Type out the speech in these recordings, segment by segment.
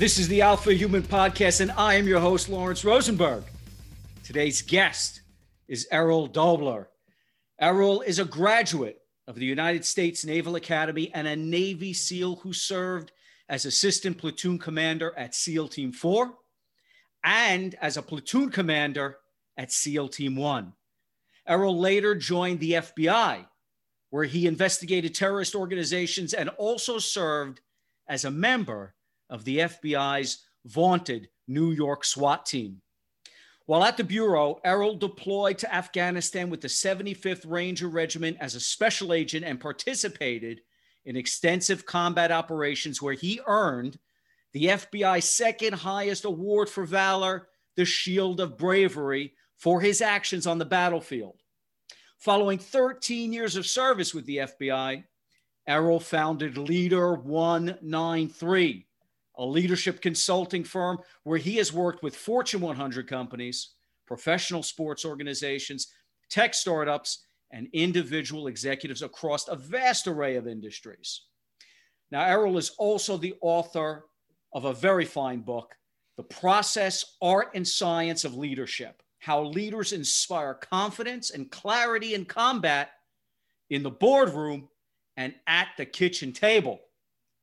This is the Alpha Human Podcast, and I am your host, Lawrence Rosenberg. Today's guest is Errol Doebler. Errol is a graduate of the United States Naval Academy and a Navy SEAL who served as Assistant Platoon Commander at SEAL Team 4 and as a Platoon Commander at SEAL Team 1. Errol later joined the FBI, where he investigated terrorist organizations and also served as a member of the FBI's vaunted New York SWAT team. While at the Bureau, Errol deployed to Afghanistan with the 75th Ranger Regiment as a special agent and participated in extensive combat operations where he earned the FBI's second highest award for valor, the Shield of Bravery, for his actions on the battlefield. Following 13 years of service with the FBI, Errol founded Leader 193, a leadership consulting firm where he has worked with Fortune 100 companies, professional sports organizations, tech startups, and individual executives across a vast array of industries. Now, Errol is also the author of a very fine book, The Process, Art, and Science of Leadership: How Leaders Inspire Confidence and Clarity in Combat in the Boardroom and at the Kitchen Table.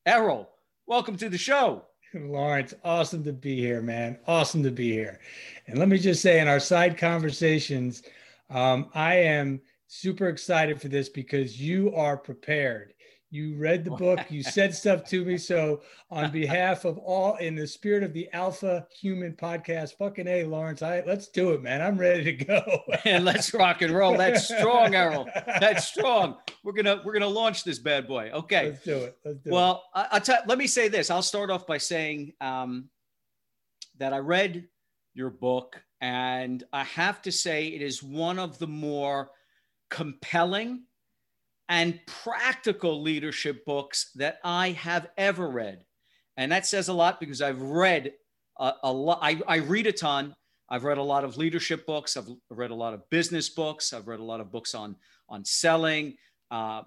Errol, welcome to the show. Lawrence, awesome to be here, man. Awesome to be here. And let me just say, in our side conversations, I am super excited for this because you are prepared. You read the book, you said stuff to me. So on behalf of all, in the spirit of the Alpha Human Podcast, fucking A, Lawrence, let's do it, man. I'm ready to go. And let's rock and roll. That's strong, Errol. That's strong. We're gonna launch this bad boy. Okay. Let's do it. Let's do it. Well, let me say this. I'll start off by saying that I read your book, and I have to say it is one of the more compelling and practical leadership books that I have ever read. And that says a lot because I've read a lot. I read a ton. I've read a lot of leadership books. I've read a lot of business books. I've read a lot of books on selling. I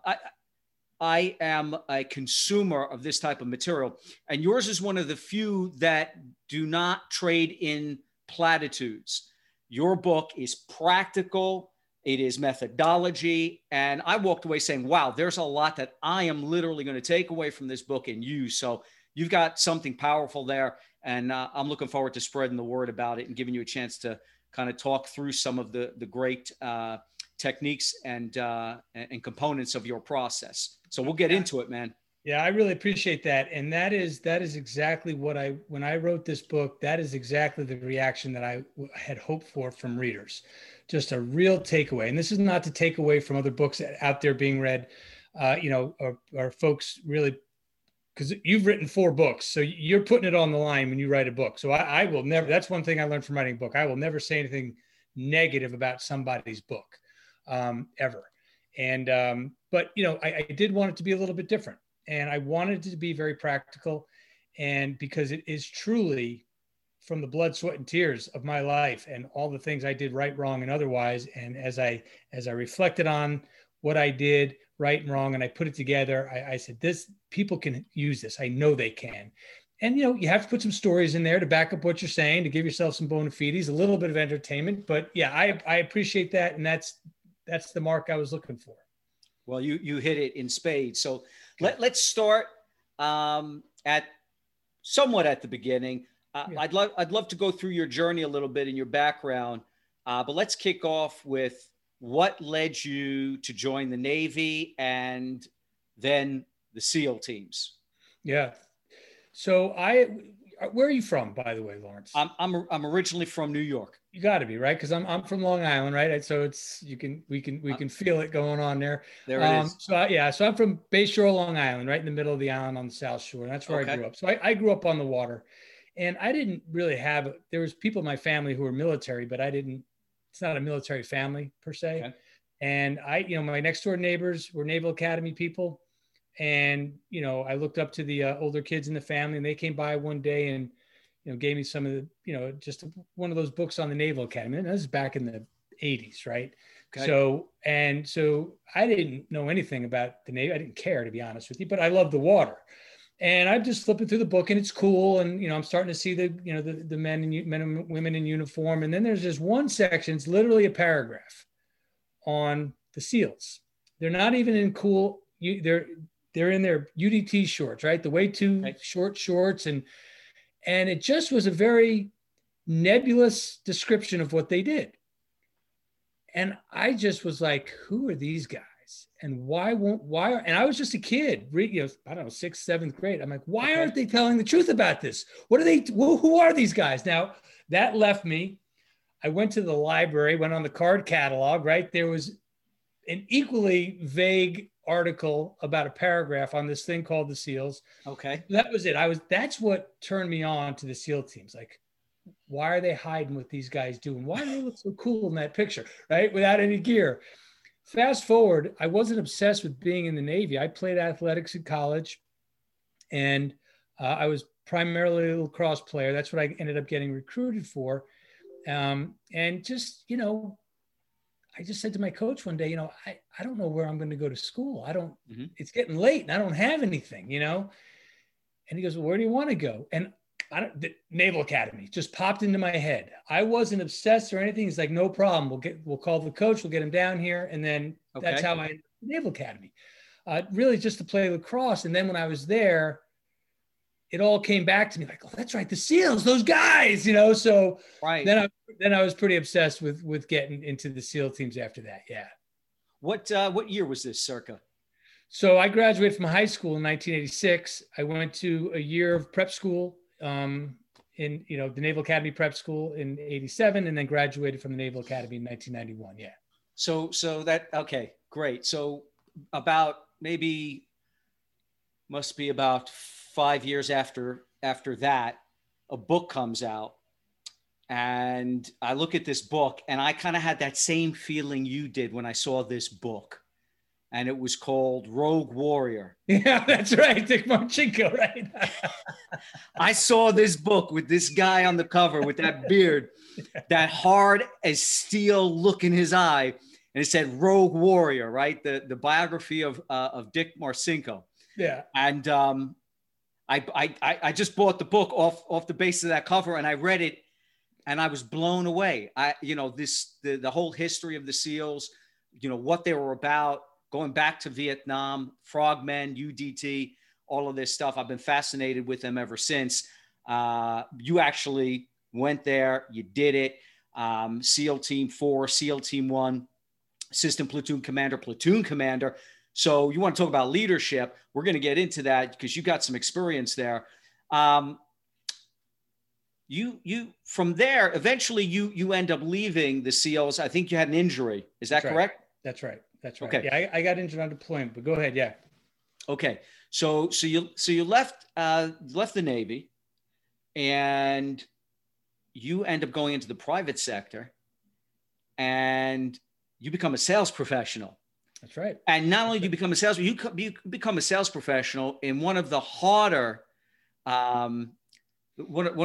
am a consumer of this type of material. And yours is one of the few that do not trade in platitudes. Your book is practical. It is methodology. And I walked away saying, wow, there's a lot that I am literally going to take away from this book and use. So you've got something powerful there. And I'm looking forward to spreading the word about it and giving you a chance to kind of talk through some of the great techniques and components of your process. So we'll get into it, man. Yeah, I really appreciate that. And that is exactly what when I wrote this book, that is exactly the reaction that I had hoped for from readers. Just a real takeaway. And this is not to take away from other books out there being read, or folks really, because you've written 4 books. So you're putting it on the line when you write a book. So I will never, that's one thing I learned from writing a book. I will never say anything negative about somebody's book ever. And, but you know, I did want it to be a little bit different. And I wanted it to be very practical, and because it is truly from the blood, sweat, and tears of my life and all the things I did right, wrong, and otherwise. And as I reflected on what I did right and wrong, and I put it together, I said, this, people can use this. I know they can. And, you know, you have to put some stories in there to back up what you're saying, to give yourself some bona fides, a little bit of entertainment. But yeah, I appreciate that. And that's the mark I was looking for. Well, you hit it in spades. So let's start at the beginning. Yeah. I'd love to go through your journey a little bit and your background, but let's kick off with what led you to join the Navy and then the SEAL teams. Yeah. So where are you from, by the way, Lawrence? I'm originally from New York. You got to be, right? Because I'm from Long Island, right? So we can feel it going on there. There it is. So I'm from Bay Shore, Long Island, right in the middle of the island on the South Shore. And that's where I grew up. So I grew up on the water, and I didn't really have. There was people in my family who were military, but I didn't. It's not a military family per se. Okay. And my next door neighbors were Naval Academy people, and I looked up to the older kids in the family, and they came by one day and gave me some of the, just one of those books on the Naval Academy. And this is back in the 80s, right? Okay. So I didn't know anything about the Navy. I didn't care, to be honest with you, but I loved the water. And I'm just flipping through the book, and it's cool. And, you know, I'm starting to see the men and women in uniform. And then there's this one section, it's literally a paragraph on the SEALs. They're not even in cool, they're in their UDT shorts, right? The way too short shorts. And it just was a very nebulous description of what they did. And I just was like, who are these guys? And why and I was just a kid, I don't know, 6th, 7th grade. I'm like, why aren't they telling the truth about this? What are they, who are these guys? Now that left me. I went to the library, went on the card catalog, right? There was an equally vague article about a paragraph on this thing called the SEALs. Okay. That was it. That's what turned me on to the SEAL teams. Like, why are they hiding what these guys do? And why do they look so cool in that picture, right? Without any gear. Fast forward, I wasn't obsessed with being in the Navy. I played athletics in college, and I was primarily a lacrosse player. That's what I ended up getting recruited for. And just, I just said to my coach one day, I don't know where I'm going to go to school. It's getting late and I don't have anything, And he goes, well, where do you want to go? And the Naval Academy just popped into my head. I wasn't obsessed or anything. He's like, no problem. We'll call the coach. We'll get him down here. And then that's how I ended up at the Naval Academy, really just to play lacrosse. And then when I was there, it all came back to me like, oh, that's right. The SEALs, those guys, so right. Then I was pretty obsessed with getting into the SEAL teams after that. Yeah. What year was this circa? So I graduated from high school in 1986. I went to a year of prep school, in, the Naval Academy prep school in 87, and then graduated from the Naval Academy in 1991. Yeah. So that, okay, great. So about 5 years after that, a book comes out, and I look at this book, and I kind of had that same feeling you did when I saw this book, and it was called Rogue Warrior. Yeah, that's right. Dick Marcinko, right? I saw this book with this guy on the cover with that beard, that hard as steel look in his eye. And it said Rogue Warrior, right? The biography of Dick Marcinko. Yeah. And, I just bought the book off the base of that cover, and I read it, and I was blown away. The whole history of the SEALs, what they were about, going back to Vietnam, frogmen, UDT, all of this stuff. I've been fascinated with them ever since. You actually went there, you did it. SEAL Team 4, SEAL Team 1, Assistant Platoon Commander, Platoon Commander. So you want to talk about leadership. We're going to get into that because you got some experience there. You from there, eventually you end up leaving the SEALs. I think you had an injury. Is that correct? That's right. Okay. Yeah, I got injured on deployment, but go ahead. Yeah. Okay. So you left the Navy, and you end up going into the private sector, and you become a sales professional. That's right. And not only do you become a salesman, you become a sales professional in one of the harder, one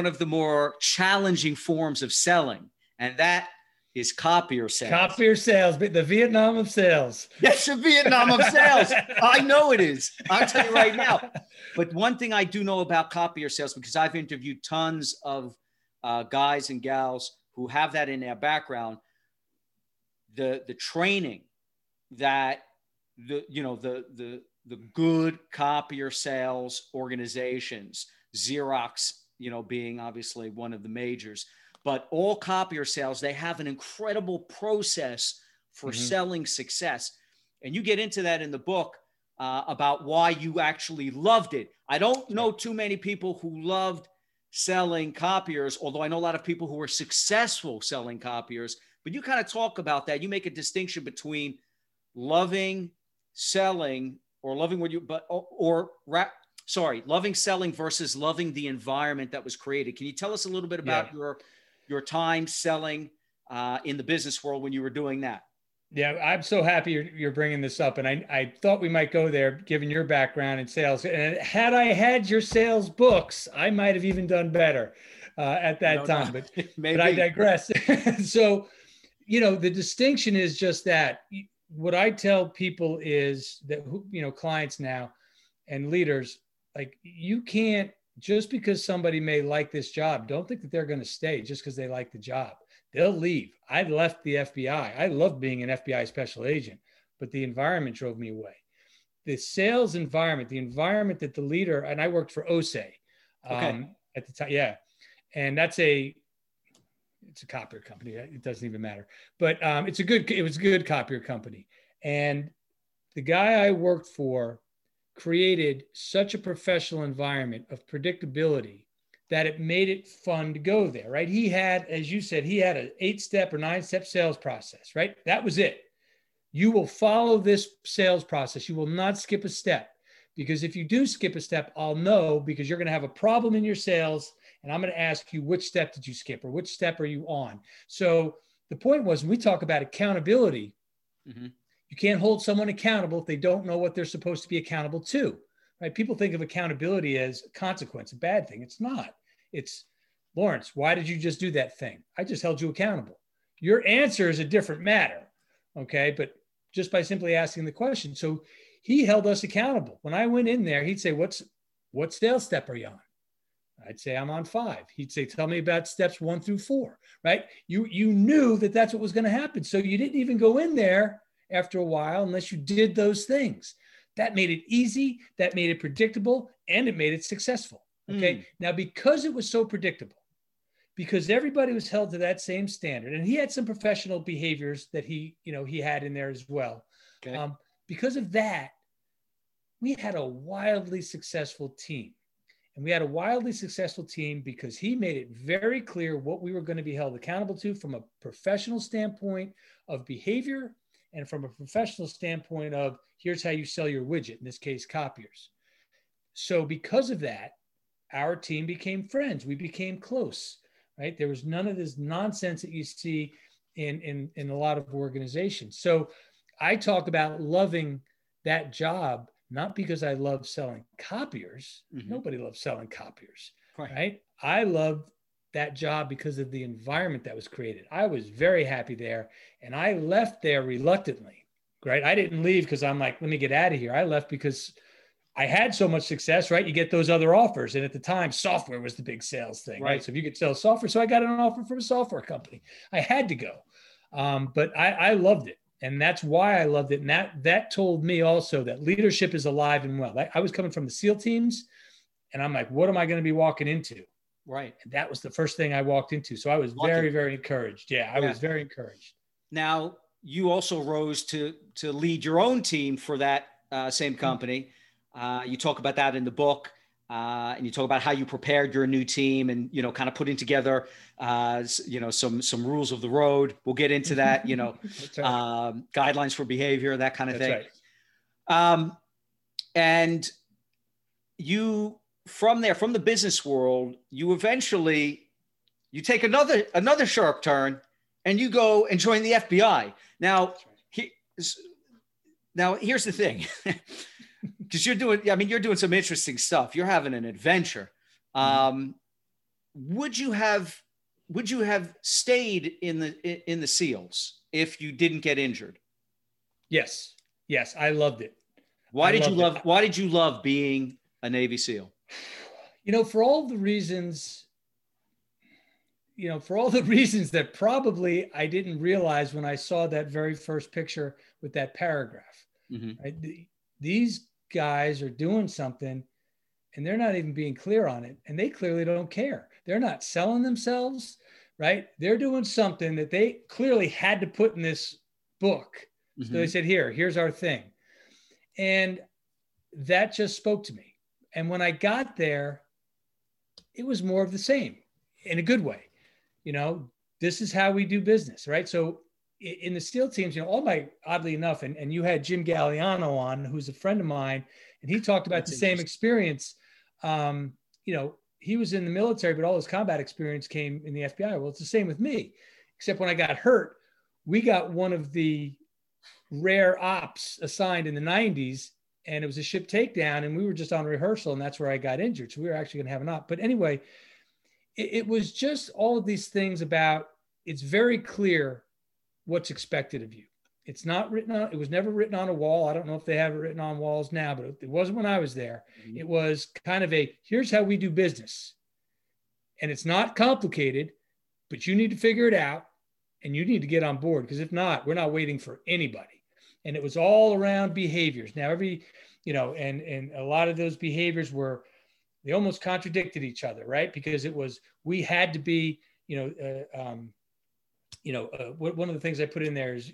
of the more challenging forms of selling, and that is copier sales. Copier sales, the Vietnam of sales. Yes, the Vietnam of sales. I know it is. I'll tell you right now. But one thing I do know about copier sales, because I've interviewed tons of guys and gals who have that in their background, the training that the good copier sales organizations, Xerox, being obviously one of the majors, but all copier sales, they have an incredible process for selling success. And you get into that in the book about why you actually loved it. I don't know too many people who loved selling copiers, although I know a lot of people who were successful selling copiers, but you kind of talk about that. You make a distinction between loving selling loving selling versus loving the environment that was created. Can you tell us a little bit about your time selling in the business world when you were doing that? Yeah, I'm so happy you're bringing this up. And I thought we might go there given your background in sales. And had I had your sales books, I might have even done better at that time. No. But I digress. So, the distinction is just that. What I tell people is that, clients now and leaders, Like, you can't, just because somebody may like this job, don't think that they're going to stay just because they like the job. They'll leave. I left the FBI. I loved being an FBI special agent, but the environment drove me away. The sales environment, the environment that the leader, and I worked for OSE at the time. Yeah. And that's it's a copier company. It doesn't even matter, but it was a good copier company. And the guy I worked for created such a professional environment of predictability that it made it fun to go there, right? He had, as you said, he had an 8-step or 9-step sales process, right? That was it. You will follow this sales process. You will not skip a step, because if you do skip a step, I'll know, because you're going to have a problem in your sales, and I'm going to ask you, which step did you skip, or which step are you on? So the point was, when we talk about accountability, mm-hmm. you can't hold someone accountable if they don't know what they're supposed to be accountable to. Right? People think of accountability as a consequence, a bad thing. It's not. It's, Lawrence, why did you just do that thing? I just held you accountable. Your answer is a different matter. Okay. But just by simply asking the question. So he held us accountable. When I went in there, he'd say, what sales step are you on? I'd say, I'm on 5. He'd say, tell me about steps 1 through 4, right? You knew that that's what was going to happen. So you didn't even go in there after a while unless you did those things. That made it easy, that made it predictable, and it made it successful, okay? Now, because it was so predictable, because everybody was held to that same standard, and he had some professional behaviors that he had in there as well. Okay. Because of that, we had a wildly successful team. And we had a wildly successful team because he made it very clear what we were going to be held accountable to from a professional standpoint of behavior, and from a professional standpoint of, here's how you sell your widget, in this case, copiers. So because of that, our team became friends. We became close, right? There was none of this nonsense that you see in a lot of organizations. So I talk about loving that job, not because I love selling copiers. Mm-hmm. Nobody loves selling copiers, right? I love that job because of the environment that was created. I was very happy there, and I left there reluctantly, right? I didn't leave because I'm like, let me get out of here. I left because I had so much success, right? You get those other offers. And at the time, software was the big sales thing, right? So if you could sell software, so I got an offer from a software company. I had to go, but I loved it. And that's why I loved it. And that told me also that leadership is alive and well. I was coming from the SEAL teams, and I'm like, what am I going to be walking into? Right. And that was the first thing I walked into. So I was very, very encouraged. Yeah, I was very encouraged. Now, you also rose to lead your own team for that same company. You talk about that in the book, and you talk about how you prepared your new team and, kind of putting together, some rules of the road. We'll get into that, That's right. Guidelines for behavior, that kind of thing. Right. And you... From there, from the business world, you eventually, you take another sharp turn, and you go and join the FBI. Now, here's the thing, because you're doing some interesting stuff. You're having an adventure. Would you have stayed in the SEALs if you didn't get injured? Yes, I loved it. Why did you love being a Navy SEAL? For all the reasons, that probably I didn't realize when I saw that very first picture with that paragraph, right? These guys are doing something and they're not even being clear on it. And they clearly don't care. They're not selling themselves, right? They're doing something that they clearly had to put in this book. Mm-hmm. So they said, here's our thing. And that just spoke to me. And when I got there, it was more of the same in a good way. This is how we do business, right? So in the SEAL teams, oddly enough, and you had Jim Galliano on, who's a friend of mine, and he talked about the same experience. He was in the military, but all his combat experience came in the FBI. Well, it's the same with me, except when I got hurt, we got one of the rare ops assigned in the 90s. And it was a ship takedown, and we were just on rehearsal, and that's where I got injured. So we were actually going to have an op. But anyway, it was just all of these things about, it's very clear what's expected of you. It's not written on, it was never written on a wall. I don't know if they have it written on walls now, but it wasn't when I was there. Mm-hmm. It was kind of a, here's how we do business. And it's not complicated, but you need to figure it out and you need to get on board, because if not, we're not waiting for anybody. And it was all around behaviors. Now, every, you know, and a lot of those behaviors were, they almost contradicted each other, right? Because it was, we had to be, one of the things I put in there is,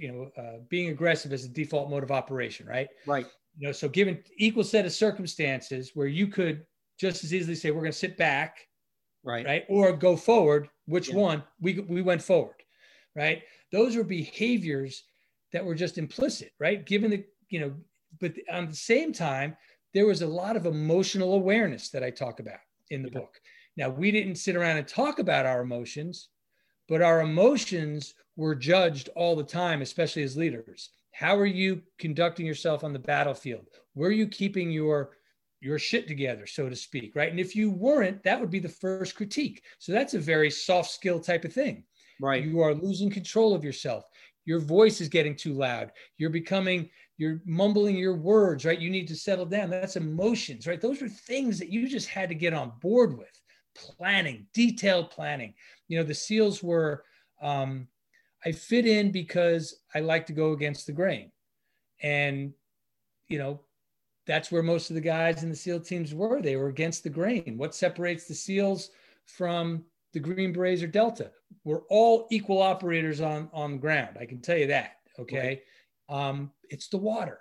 being aggressive as a default mode of operation, right? Right. You know, so given equal set of circumstances where you could just as easily say, we're going to sit back, right? Or go forward, which one, we went forward, right? Those are behaviors that were just implicit, right? Given the, but on the same time, there was a lot of emotional awareness that I talk about in the book. Now, we didn't sit around and talk about our emotions, but our emotions were judged all the time, especially as leaders. How are you conducting yourself on the battlefield? Were you keeping your shit together, so to speak, right? And if you weren't, that would be the first critique. So that's a very soft skill type of thing. Right. You are losing control of yourself. Your voice is getting too loud. You're mumbling your words, right? You need to settle down. That's emotions, right? Those are things that you just had to get on board with. Planning, detailed planning. The SEALs were, I fit in because I like to go against the grain. And, that's where most of the guys in the SEAL teams were. They were against the grain. What separates the SEALs from the Green Berets or Delta? We're all equal operators on the ground. I can tell you that, okay? Right. It's the water,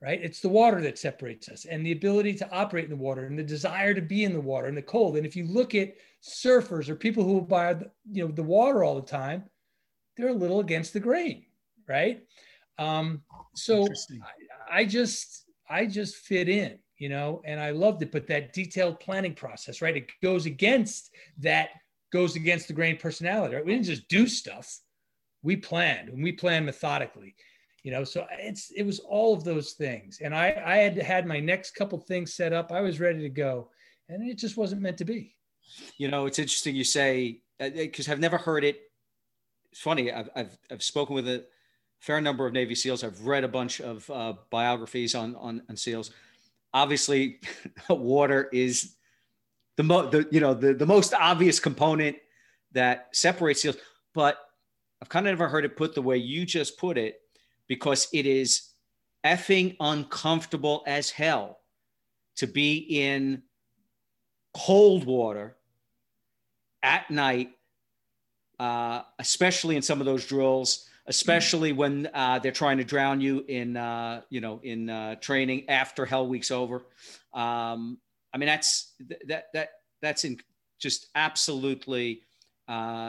right? It's the water that separates us, and the ability to operate in the water, and the desire to be in the water, and the cold. And if you look at surfers or people who buy, the water all the time, they're a little against the grain, right? So I just fit in, and I loved it. But that detailed planning process, right? It goes against the grain personality, right? We didn't just do stuff. We planned, and we planned methodically. So it was all of those things. And I had my next couple things set up. I was ready to go, and it just wasn't meant to be. It's interesting you say, because I've never heard it. It's funny. I've spoken with a fair number of Navy SEALs. I've read a bunch of biographies on SEALs. Obviously, water is the most obvious component that separates SEALs, but I've kind of never heard it put the way you just put it, because it is effing uncomfortable as hell to be in cold water at night, especially in some of those drills, especially when they're trying to drown you in training after Hell Week's over. That's in just absolutely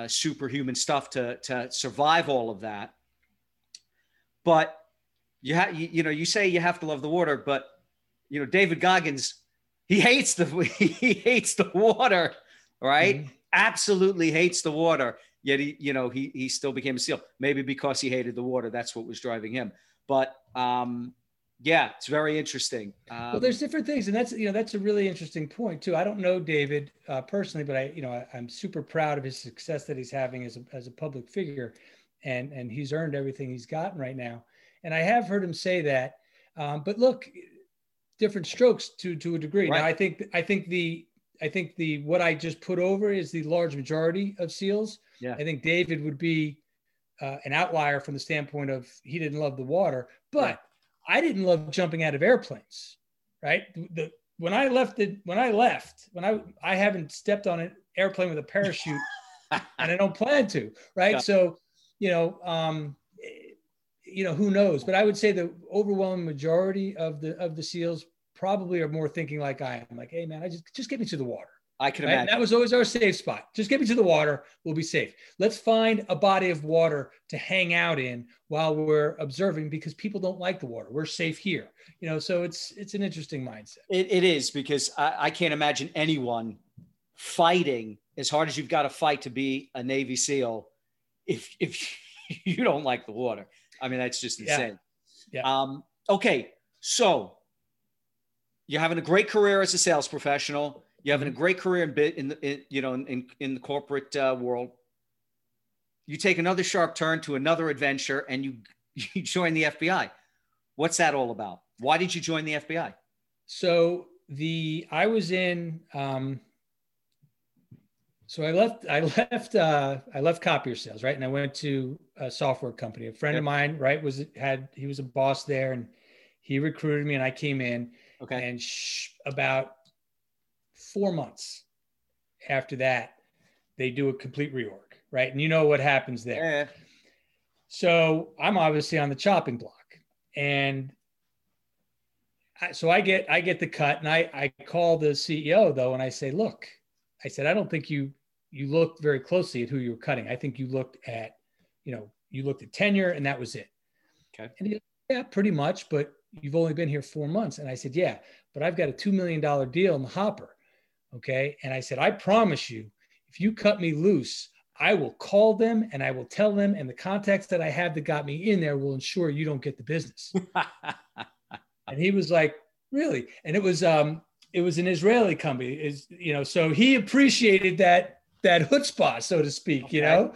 superhuman stuff to survive all of that. But you say you have to love the water, but David Goggins, he hates the water, right? Mm-hmm. Absolutely hates the water. Yet he still became a SEAL. Maybe because he hated the water, that's what was driving him. But it's very interesting. There's different things, and that's a really interesting point too. I don't know David personally, but I'm super proud of his success that he's having as a public figure. And he's earned everything he's gotten right now. And I have heard him say that, but look, different strokes to a degree. Right. Now, I think what I just put over is the large majority of SEALs. Yeah. I think David would be an outlier from the standpoint of he didn't love the water, but right. I didn't love jumping out of airplanes, right? When I haven't stepped on an airplane with a parachute and I don't plan to, right? Yeah. So, who knows? But I would say the overwhelming majority of the SEALs probably are more thinking like I am. Like, hey man, just get me to the water. I can imagine. That was always our safe spot. Just get me to the water. We'll be safe. Let's find a body of water to hang out in while we're observing, because people don't like the water. We're safe here. So it's an interesting mindset. It is, because I can't imagine anyone fighting as hard as you've got to fight to be a Navy SEAL if you don't like the water. I mean, that's just insane. Yeah. Okay. So you're having a great career as a sales professional. You're having a great career in the corporate world. You take another sharp turn to another adventure, and you you joined the FBI. What's that all about? Why did you join the FBI? So I was in, so I left copier sales, right? And I went to a software company. A friend of mine, right, he was a boss there, and he recruited me, and I came in. Okay. And about 4 months after that, they do a complete reorg, right? And you know what happens there. Yeah. So I'm obviously on the chopping block. And I get the cut, and I call the CEO though, and I say, look, I said, I don't think you looked very closely at who you were cutting. I think you looked at, you looked at tenure, and that was it. Okay. And he said, yeah, pretty much, but you've only been here 4 months. And I said, yeah, but I've got a $2 million deal in the hopper. Okay. And I said, I promise you, if you cut me loose, I will call them and I will tell them, and the contacts that I have that got me in there will ensure you don't get the business. And he was like, really? And it was an Israeli company, so he appreciated that chutzpah, so to speak, okay.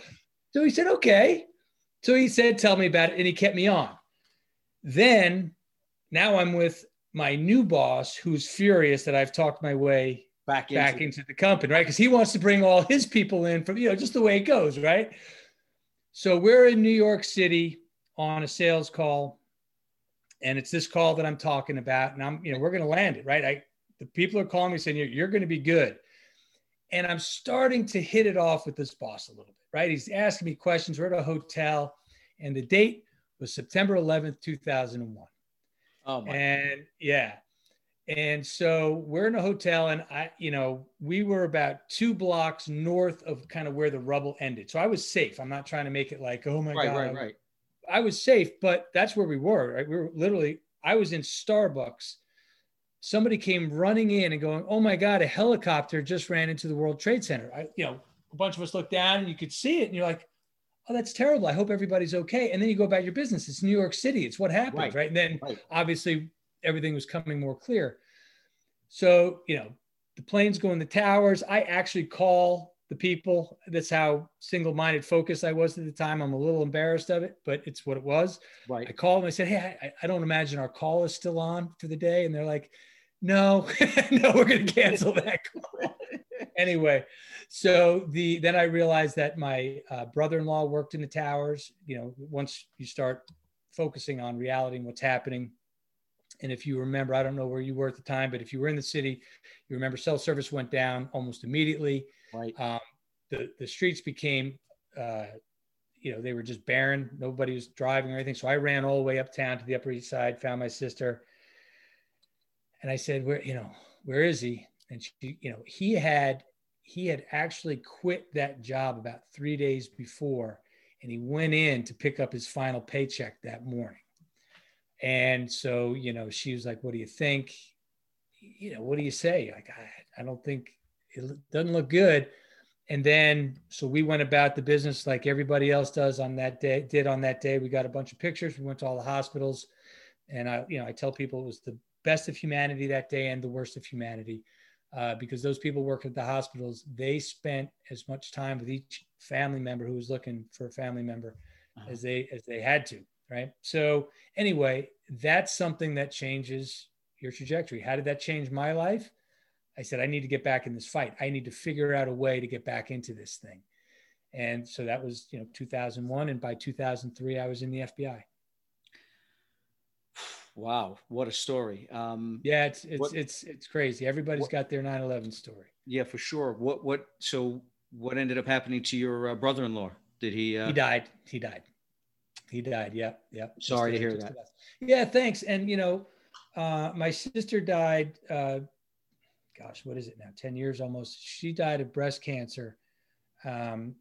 So he said, okay. So he said, tell me about it. And he kept me on. Then now I'm with my new boss, who's furious that I've talked my way back into the company, right? Because he wants to bring all his people in from, just the way it goes, right? So we're in New York City on a sales call, and it's this call that I'm talking about, and we're going to land it, right? The people are calling me saying, you're going to be good. And I'm starting to hit it off with this boss a little bit, right? He's asking me questions. We're at a hotel, and the date was September 11th, 2001. Oh my. And yeah. And so we're in a hotel, and we were about 2 blocks north of kind of where the rubble ended. So I was safe. I'm not trying to make it like, oh my God. Right. I was safe, but that's where we were, right? We were I was in Starbucks. Somebody came running in and going, oh my God, a helicopter just ran into the World Trade Center. A bunch of us looked down, and you could see it, and you're like, oh, that's terrible. I hope everybody's okay. And then you go about your business. It's New York City. It's what happens, right? And then obviously everything was coming more clear. So, the planes go in the towers. I actually call the people. That's how single-minded focused I was at the time. I'm a little embarrassed of it, but it's what it was. Right. I called them. I said, hey, I don't imagine our call is still on for the day. And they're like, no, we're going to cancel that call. Anyway, so then I realized that my brother-in-law worked in the towers. Once you start focusing on reality and what's happening, and if you remember, I don't know where you were at the time, but if you were in the city, you remember cell service went down almost immediately. Right. The streets became, they were just barren. Nobody was driving or anything. So I ran all the way uptown to the Upper East Side, found my sister, and I said, where is he? And she, he had actually quit that job about 3 days before, and he went in to pick up his final paycheck that morning. And so, she was like, what do you think? What do you say? Like, I don't think it doesn't look good. And then, so we went about the business like everybody else does on that day, we got a bunch of pictures. We went to all the hospitals, and I tell people it was the best of humanity that day and the worst of humanity. Because those people working at the hospitals, they spent as much time with each family member who was looking for a family member as they had to, right? So anyway, that's something that changes your trajectory. How did that change my life? I said, I need to get back in this fight. I need to figure out a way to get back into this thing. And so that was, 2001. And by 2003, I was in the FBI. Wow, what a story! Yeah, it's crazy. Everybody's got their 9/11 story. Yeah, for sure. What? So what ended up happening to your brother-in-law? Did he? He died. He died. Yeah. Sorry to hear that. Yeah, thanks. And my sister died. Gosh, what is it now? 10 years almost. She died of breast cancer. The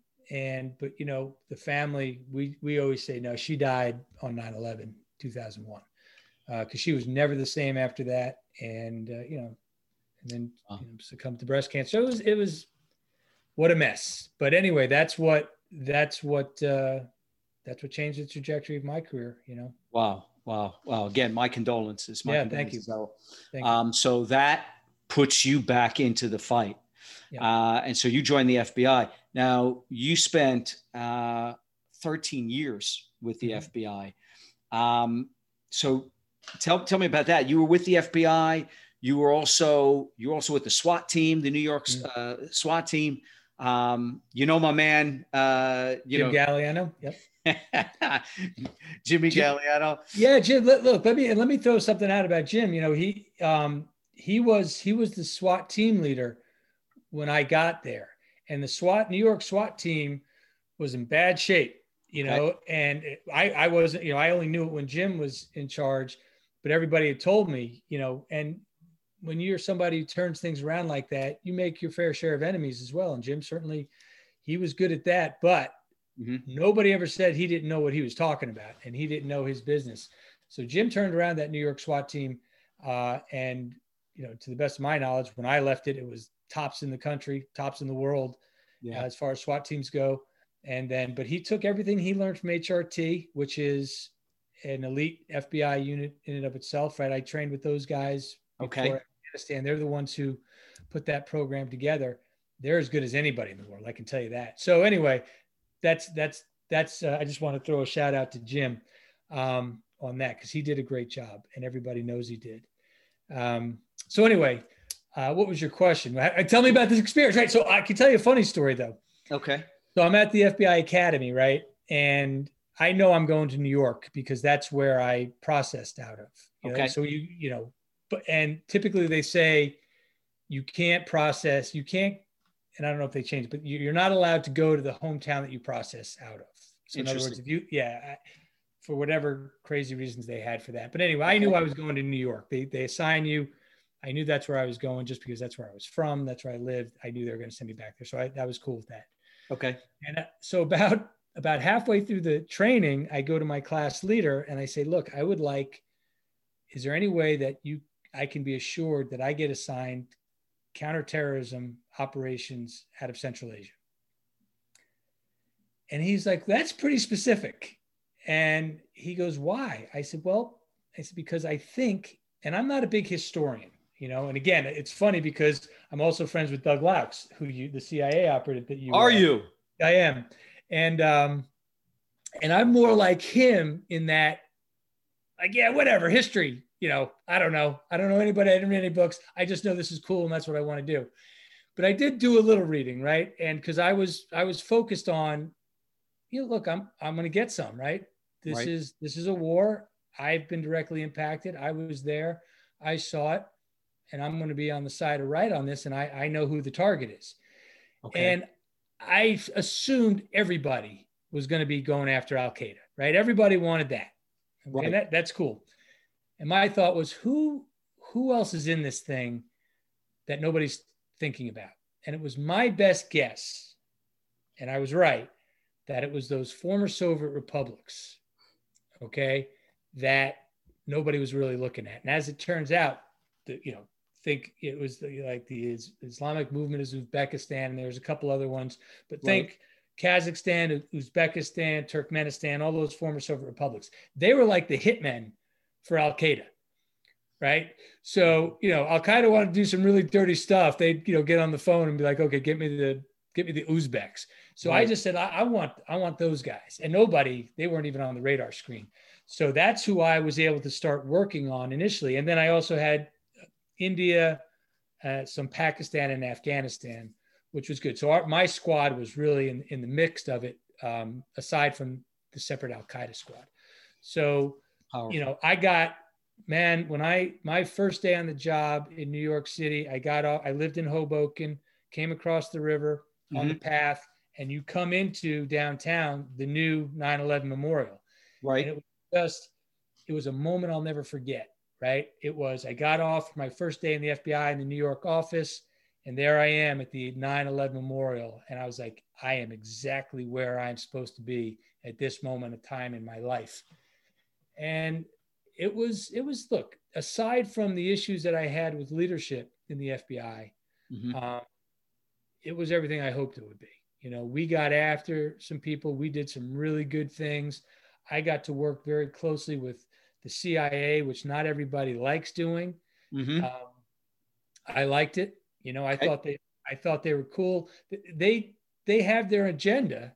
family. We always say no. She died on 9/11, 2001. Because she was never the same after that, and then succumbed to breast cancer. So it was what a mess. But anyway, that's what changed the trajectory of my career. Wow. Again, my condolences. Thank you. So that puts you back into the fight, and so you joined the FBI. Now you spent 13 years with the FBI. So tell me about that. You were with the FBI. You were also with the SWAT team, the New York SWAT team. You know my man, Jim Galliano. Yep. Jim Galliano. Yeah, Jim. Look, let me throw something out about Jim. You know, he was the SWAT team leader when I got there, and the New York SWAT team was in bad shape. You know, and I wasn't. You know, I only knew it when Jim was in charge, but everybody had told me. You know, and when you're somebody who turns things around like that, you make your fair share of enemies as well. And Jim certainly, he was good at that, but nobody ever said he didn't know what he was talking about and he didn't know his business. So Jim turned around that New York SWAT team. And, you know, to the best of my knowledge, when I left it, it was tops in the country, tops in the world, as far as SWAT teams go. And then, but he took everything he learned from HRT, which is an elite FBI unit in and of itself, right? I trained with those guys. Okay. And they're the ones who put that program together. They're as good as anybody in the world, I can tell you that. So anyway, that's I just want to throw a shout out to Jim on that, because he did a great job and everybody knows he did. So anyway, what was your question? Tell me about this experience, right? So I can tell you a funny story though. Okay. So I'm at the FBI Academy, right? And I know I'm going to New York because that's where I processed out of. You know? So you know, and typically they say you can't, and I don't know if they changed, but you're not allowed to go to the hometown that you process out of. So in other words, if you, for whatever crazy reasons they had for that. But anyway, I knew I was going to New York. They assign you. I knew that's where I was going just because that's where I was from. That's where I lived. I knew they were going to send me back there. So I was cool with that. Okay. And so about halfway through the training, I go to my class leader and I say, look, is there any way that I can be assured that I get assigned counterterrorism operations out of Central Asia? And he's like, that's pretty specific. And he goes, why? I said, because I think, and I'm not a big historian, you know, and again, it's funny because I'm also friends with Doug Laux, the CIA operative that you are. You? I am. And I'm more like him in that, whatever, history. You know, I don't know anybody. I didn't read any books. I just know this is cool, and that's what I want to do. But I did do a little reading, right? And because I was focused on, look, I'm going to get some, right? This is a war. I've been directly impacted. I was there. I saw it, and I'm going to be on the side of right on this. And I know who the target is. Okay. And I assumed everybody was going to be going after Al-Qaeda, right? Everybody wanted that. Okay? Right. And that's cool. And my thought was, who else is in this thing that nobody's thinking about? And it was my best guess, and I was right, that it was those former Soviet republics, okay, that nobody was really looking at. And as it turns out, think it was the Islamic movement is Uzbekistan, and there's a couple other ones, but think Kazakhstan, Uzbekistan, Turkmenistan, all those former Soviet republics. They were like the hitmen for Al-Qaeda, right? So, Al-Qaeda wanted to do some really dirty stuff. They'd, get on the phone and be like, okay, get me the Uzbeks. So I just said, I want those guys. And they weren't even on the radar screen. So that's who I was able to start working on initially. And then I also had India, some Pakistan and Afghanistan, which was good. So my squad was really in the mix of it, aside from the separate Al-Qaeda squad. So, my first day on the job in New York City, I got off, I lived in Hoboken, came across the river on the path, and you come into downtown, the new 9/11 Memorial. Right. And it was a moment I'll never forget, right? I got off my first day in the FBI in the New York office, and there I am at the 9/11 Memorial. And I was like, I am exactly where I'm supposed to be at this moment of time in my life. And it was, look, aside from the issues that I had with leadership in the FBI, it was everything I hoped it would be. We got after some people, we did some really good things. I got to work very closely with the CIA, which not everybody likes doing. I liked it. I thought they were cool. They have their agenda,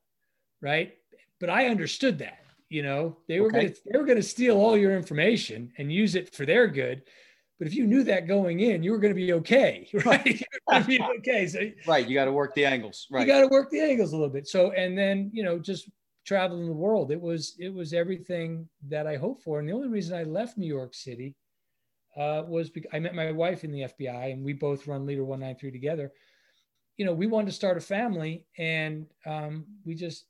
right? But I understood that. You know, they were going to steal all your information and use it for their good. But if you knew that going in, you were going to be okay, right? So, right. You got to work the angles. Right. You got to work the angles a little bit. So, and then, you know, just traveling the world, it was everything that I hoped for. And the only reason I left New York City was because I met my wife in the FBI, and we both run Leader 193 together. You know, we wanted to start a family, and we just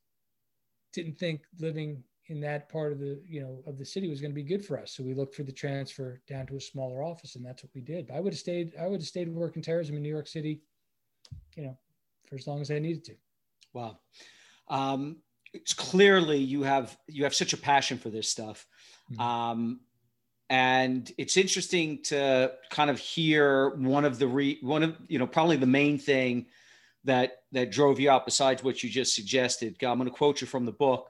didn't think living in that part of the, you know, of the city was going to be good for us. So we looked for the transfer down to a smaller office, and that's what we did. But I would have stayed working terrorism in New York City, you know, for as long as I needed to. Wow. It's clearly you have such a passion for this stuff. Mm-hmm. And it's interesting to kind of hear probably the main thing that drove you out, besides what you just suggested. I'm going to quote you from the book.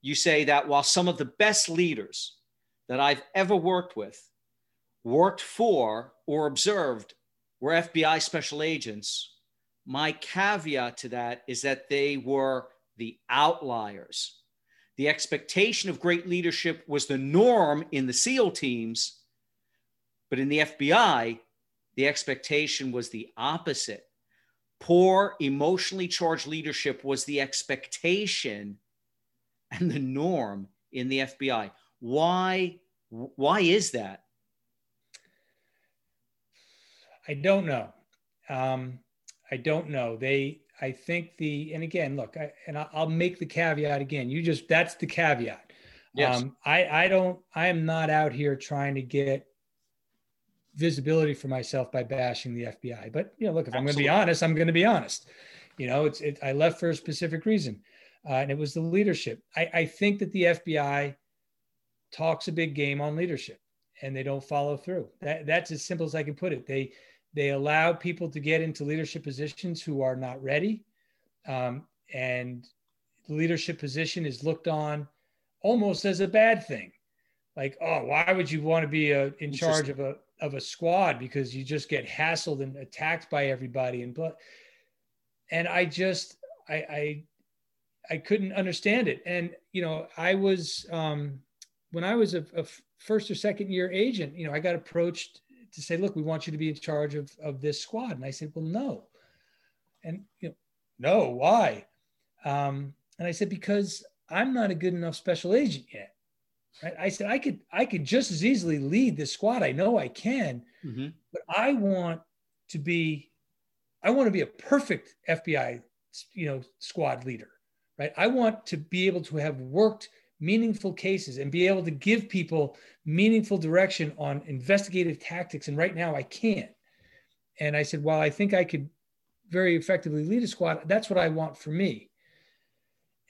You say that while some of the best leaders that I've ever worked with, worked for, or observed were FBI special agents, my caveat to that is that they were the outliers. The expectation of great leadership was the norm in the SEAL teams, but in the FBI, the expectation was the opposite. Poor, emotionally charged leadership was the expectation and the norm in the FBI. Why is that? I don't know. I'll make the caveat again. That's the caveat. Yes. I am not out here trying to get visibility for myself by bashing the FBI, but you know, look, if I'm going to be honest, I'm going to be honest. You know, I left for a specific reason. And it was the leadership. I think that the FBI talks a big game on leadership and they don't follow through. That's as simple as I can put it. They allow people to get into leadership positions who are not ready. And the leadership position is looked on almost as a bad thing. Like, oh, why would you want to be in charge of a squad? Because you just get hassled and attacked by everybody. And I couldn't understand it. And, you know, I was, when I was a first or second year agent, you know, I got approached to say, look, we want you to be in charge of this squad. And I said, well, no. And, you know, no, why? And I said, because I'm not a good enough special agent yet. Right? I said, I could just as easily lead this squad. I know I can, mm-hmm. but I want to be a perfect FBI, you know, squad leader. Right? I want to be able to have worked meaningful cases and be able to give people meaningful direction on investigative tactics. And right now I can't. And I said, well, I think I could very effectively lead a squad. That's what I want for me.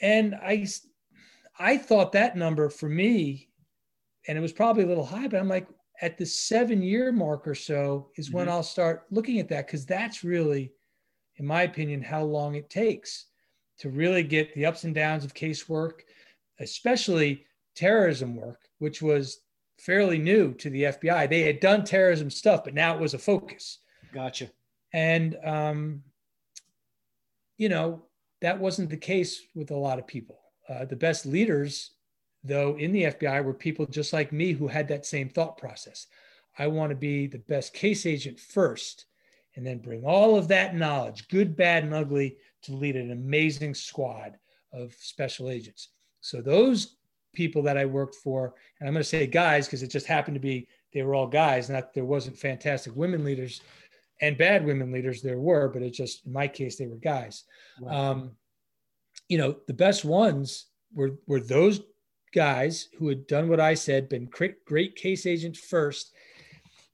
And I thought that number for me, and it was probably a little high, but I'm like, at the 7-year mark or so is mm-hmm. when I'll start looking at that. Because that's really, in my opinion, how long it takes to really get the ups and downs of casework, especially terrorism work, which was fairly new to the FBI. They had done terrorism stuff, but now it was a focus. Gotcha. And, you know, that wasn't the case with a lot of people. The best leaders, though, in the FBI were people just like me who had that same thought process. I want to be the best case agent first, and then bring all of that knowledge, good, bad, and ugly, to lead an amazing squad of special agents. So those people that I worked for, and I'm going to say guys, because it just happened to be, they were all guys, not there wasn't fantastic women leaders and bad women leaders, there were, but it just, in my case, they were guys. Wow. You know, the best ones were those guys who had done what I said, been great case agents first.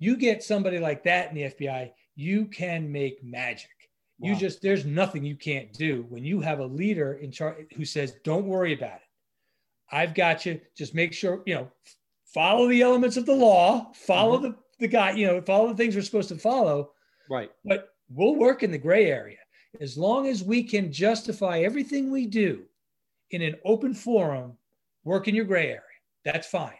You get somebody like that in the FBI, you can make magic. Wow. There's nothing you can't do when you have a leader in charge who says, don't worry about it. I've got you. Just make sure, you know, follow the elements of the law, follow mm-hmm. the guy, you know, follow the things we're supposed to follow. Right. But we'll work in the gray area. As long as we can justify everything we do in an open forum, work in your gray area. That's fine.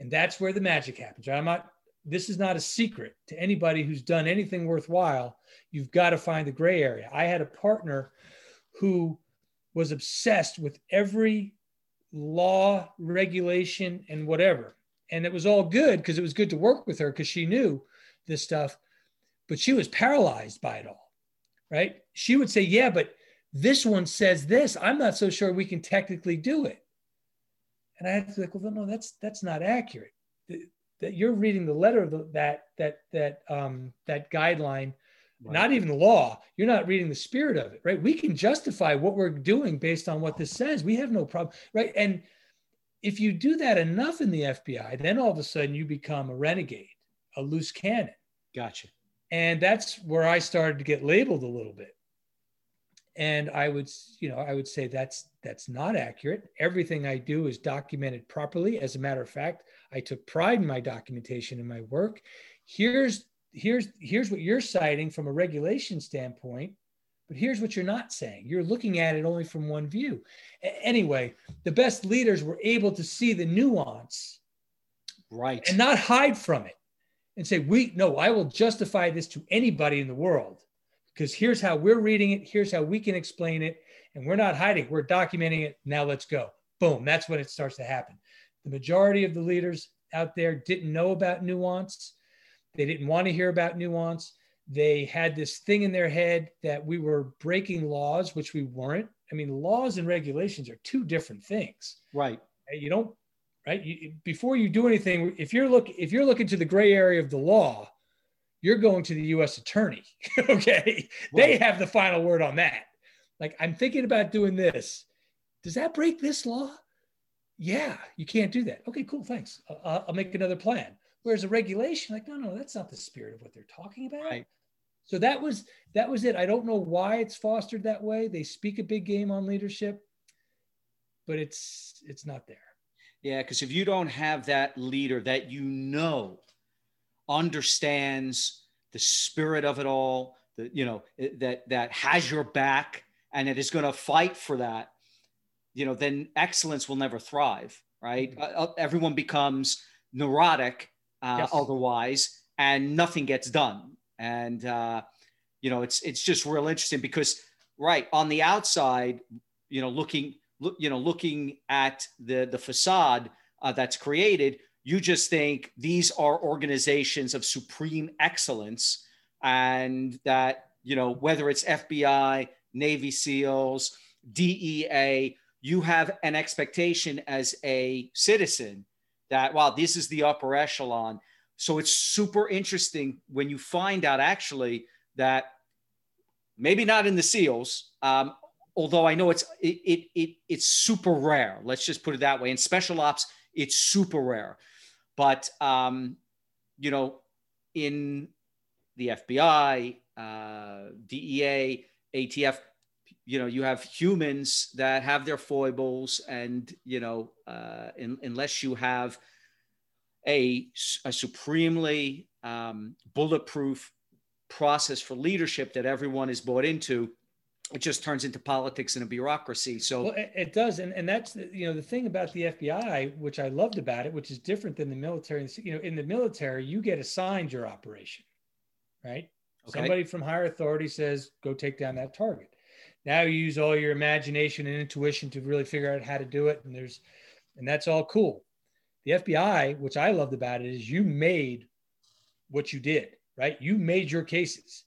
And that's where the magic happens. Right? This is not a secret to anybody who's done anything worthwhile. You've got to find the gray area. I had a partner who was obsessed with every law, regulation, and whatever. And it was all good because it was good to work with her because she knew this stuff, but she was paralyzed by it all, right? She would say, yeah, but this one says this. I'm not so sure we can technically do it. And I had to be like, well, no, that's not accurate. That you're reading the letter of that guideline, right. Not even the law. You're not reading the spirit of it, right? We can justify what we're doing based on what this says. We have no problem, right? And if you do that enough in the FBI, then all of a sudden you become a renegade, a loose cannon. Gotcha. And that's where I started to get labeled a little bit. And I would say that's not accurate. Everything I do is documented properly. As a matter of fact, I took pride in my documentation and my work. Here's what you're citing from a regulation standpoint, but here's what you're not saying. You're looking at it only from one view. Anyway, the best leaders were able to see the nuance, right, and not hide from it and say, I will justify this to anybody in the world. Because here's how we're reading it. Here's how we can explain it. And we're not hiding. We're documenting it. Now let's go. Boom. That's when it starts to happen. The majority of the leaders out there didn't know about nuance. They didn't want to hear about nuance. They had this thing in their head that we were breaking laws, which we weren't. I mean, laws and regulations are two different things. Right. You don't, right? Before you do anything, if you're looking to the gray area of the law, you're going to the U.S. attorney, okay? Right. They have the final word on that. Like, I'm thinking about doing this. Does that break this law? Yeah, you can't do that. Okay, cool, thanks. I'll make another plan. Whereas a regulation, like, no, that's not the spirit of what they're talking about. Right. So that was it. I don't know why it's fostered that way. They speak a big game on leadership, but it's not there. Yeah, because if you don't have that leader that understands the spirit of it all, that has your back and it is going to fight for that, then excellence will never thrive, right? Mm-hmm. Everyone becomes neurotic otherwise, and nothing gets done. And, it's just real interesting because, right, on the outside, looking at the facade that's created, you just think these are organizations of supreme excellence, and that, whether it's FBI, Navy SEALs, DEA, you have an expectation as a citizen that, wow, this is the upper echelon. So it's super interesting when you find out actually that maybe not in the SEALs, although I know it's super rare. Let's just put it that way. In special ops, it's super rare. But, in the FBI, DEA, ATF, you have humans that have their foibles. And, unless you have a supremely bulletproof process for leadership that everyone is bought into, it just turns into politics and a bureaucracy. So it does. And that's, the thing about the FBI, which I loved about it, which is different than the military. In the military, you get assigned your operation, right? Okay. Somebody from higher authority says, go take down that target. Now you use all your imagination and intuition to really figure out how to do it. And that's all cool. The FBI, which I loved about it, is you made what you did, right? You made your cases.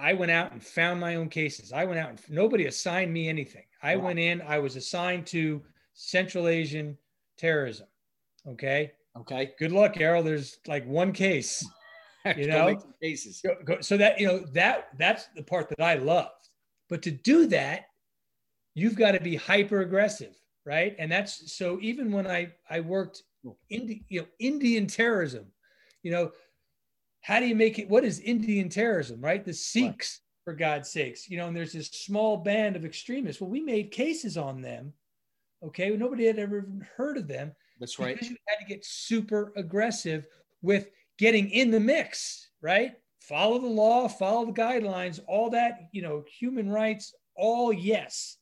I went out and found my own cases. I went out and nobody assigned me anything. Went in, I was assigned to Central Asian terrorism. Okay. Good luck, Errol. There's like one case, cases. So that, that's the part that I loved, but to do that, you've got to be hyper aggressive. Right. And that's, so even when I worked in, Indian terrorism, how do you make it? What is Indian terrorism, right? The Sikhs, for God's sakes, and there's this small band of extremists. Well, we made cases on them. Okay. Nobody had ever heard of them. That's right. Because you had to get super aggressive with getting in the mix, right? Follow the law, follow the guidelines, all that, human rights, all yes,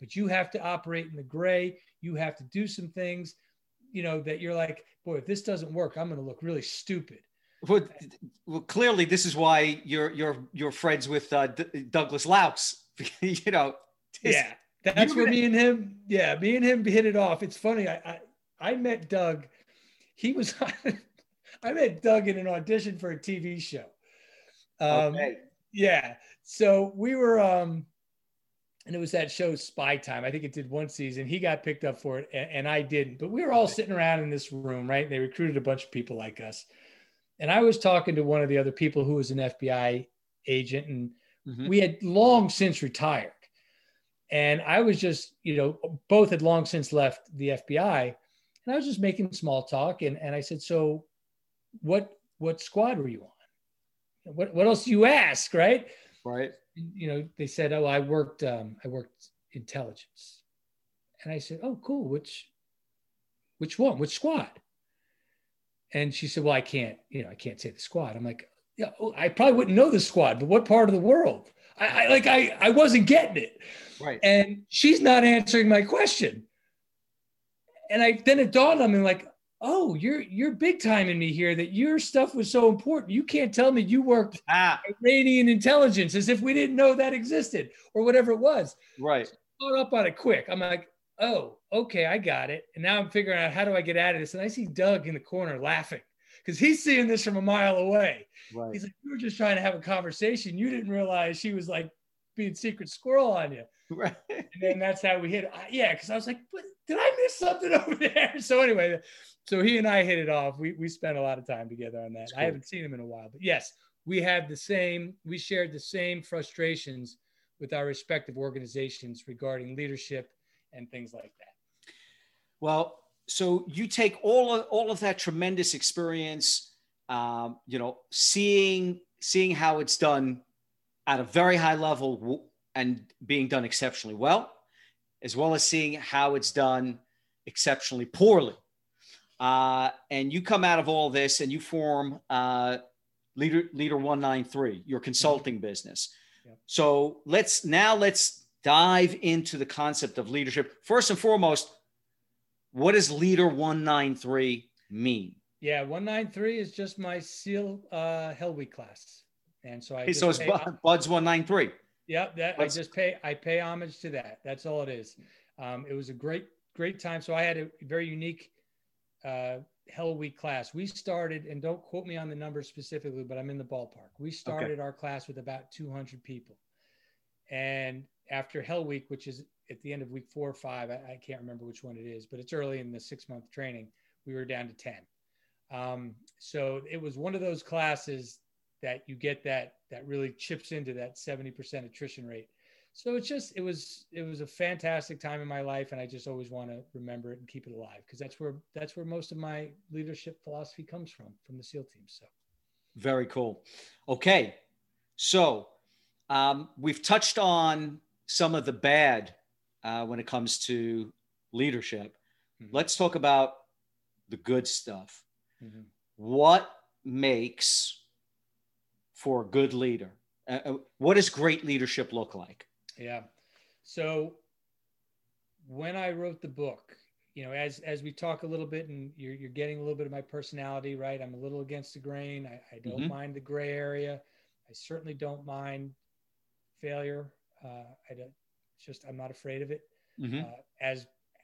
but you have to operate in the gray. You have to do some things, that you're like, boy, if this doesn't work, I'm going to look really stupid. Well, clearly this is why you're friends with Douglas Laux. That's where me and him hit it off. It's funny. I met Doug. He was, I met Doug in an audition for a TV show. Okay. Yeah. So we were, and it was that show Spy Time. I think it did one season. He got picked up for it and I didn't, but we were all sitting around in this room, right? And they recruited a bunch of people like us. And I was talking to one of the other people who was an FBI agent, and we had long since retired. And I was just, you know, both had long since left the FBI, and I was just making small talk. And I said, so what squad were you on? What else do you ask? Right. Right. You know, they said, oh, I worked intelligence. And I said, oh, cool. Which one, which squad? And she said, well, I can't say the squad. I'm like, yeah, I probably wouldn't know the squad, but what part of the world? I wasn't getting it. Right. And she's not answering my question. And then it dawned on me, like, oh, you're big timing me here, that your stuff was so important. You can't tell me you worked Iranian intelligence, as if we didn't know that existed or whatever it was. Right. So I caught up on it quick. I'm like, oh, okay, I got it. And now I'm figuring out, how do I get out of this? And I see Doug in the corner laughing, because he's seeing this from a mile away. Right. He's like, we were just trying to have a conversation. You didn't realize she was like being secret squirrel on you. Right. And then that's how we hit it. Yeah, because I was like, but did I miss something over there? So anyway, so he and I hit it off. We spent a lot of time together on that. Cool. I haven't seen him in a while, but yes, we shared the same frustrations with our respective organizations regarding leadership and things like that. Well, so you take all of that tremendous experience, you know, seeing how it's done at a very high level and being done exceptionally well as seeing how it's done exceptionally poorly. And you come out of all this and you form Leader 193, your consulting business. Yep. So let's dive into the concept of leadership. First and foremost, what does Leader 193 mean? Yeah, 193 is just my SEAL Hell Week class, and so I. Hey, so it's Bud's 193. Yep, I pay homage to that. That's all it is. It was a great time. So I had a very unique Hell Week class. We started, and don't quote me on the numbers specifically, but I'm in the ballpark. We started our class with about 200 people, and after Hell Week, which is at the end of week 4 or 5, I can't remember which one it is, but it's early in the 6-month training, we were down to 10. So it was one of those classes that you get that really chips into that 70% attrition rate. So it was a fantastic time in my life. And I just always want to remember it and keep it alive, because that's where most of my leadership philosophy comes from the SEAL team. So. Very cool. Okay. So we've touched on some of the bad when it comes to leadership. Mm-hmm. Let's talk about the good stuff. Mm-hmm. What makes for a good leader? What does great leadership look like? Yeah. So when I wrote the book, you know, as we talk a little bit, and you're getting a little bit of my personality, right? I'm a little against the grain. I don't mind the gray area. I certainly don't mind failure. I'm not afraid of it.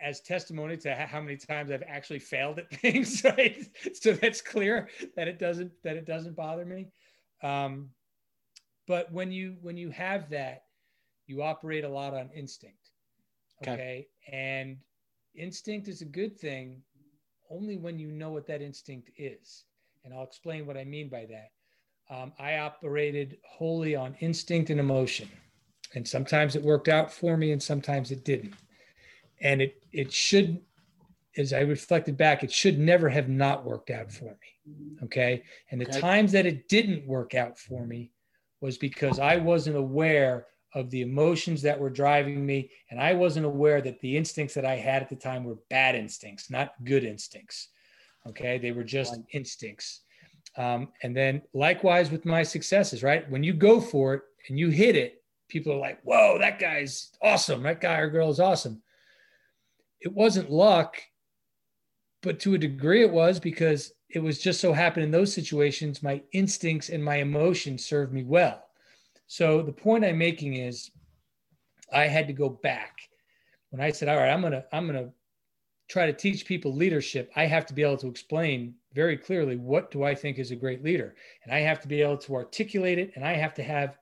As testimony to how many times I've actually failed at things, right? So that's clear that it doesn't bother me. But when you have that, you operate a lot on instinct. Okay. And instinct is a good thing only when you know what that instinct is. And I'll explain what I mean by that. I operated wholly on instinct and emotion. And sometimes it worked out for me and sometimes it didn't. And it should, as I reflected back, it should never have not worked out for me, okay? And the times that it didn't work out for me was because I wasn't aware of the emotions that were driving me, and I wasn't aware that the instincts that I had at the time were bad instincts, not good instincts, okay? They were just instincts. And then likewise with my successes, right? When you go for it and you hit it, people are like, whoa, that guy's awesome. That guy or girl is awesome. It wasn't luck, but to a degree it was, because it was just so happened in those situations, my instincts and my emotions served me well. So the point I'm making is I had to go back when I said, all right, I'm going to try to teach people leadership, I have to be able to explain very clearly, what do I think is a great leader? And I have to be able to articulate it, and I have to have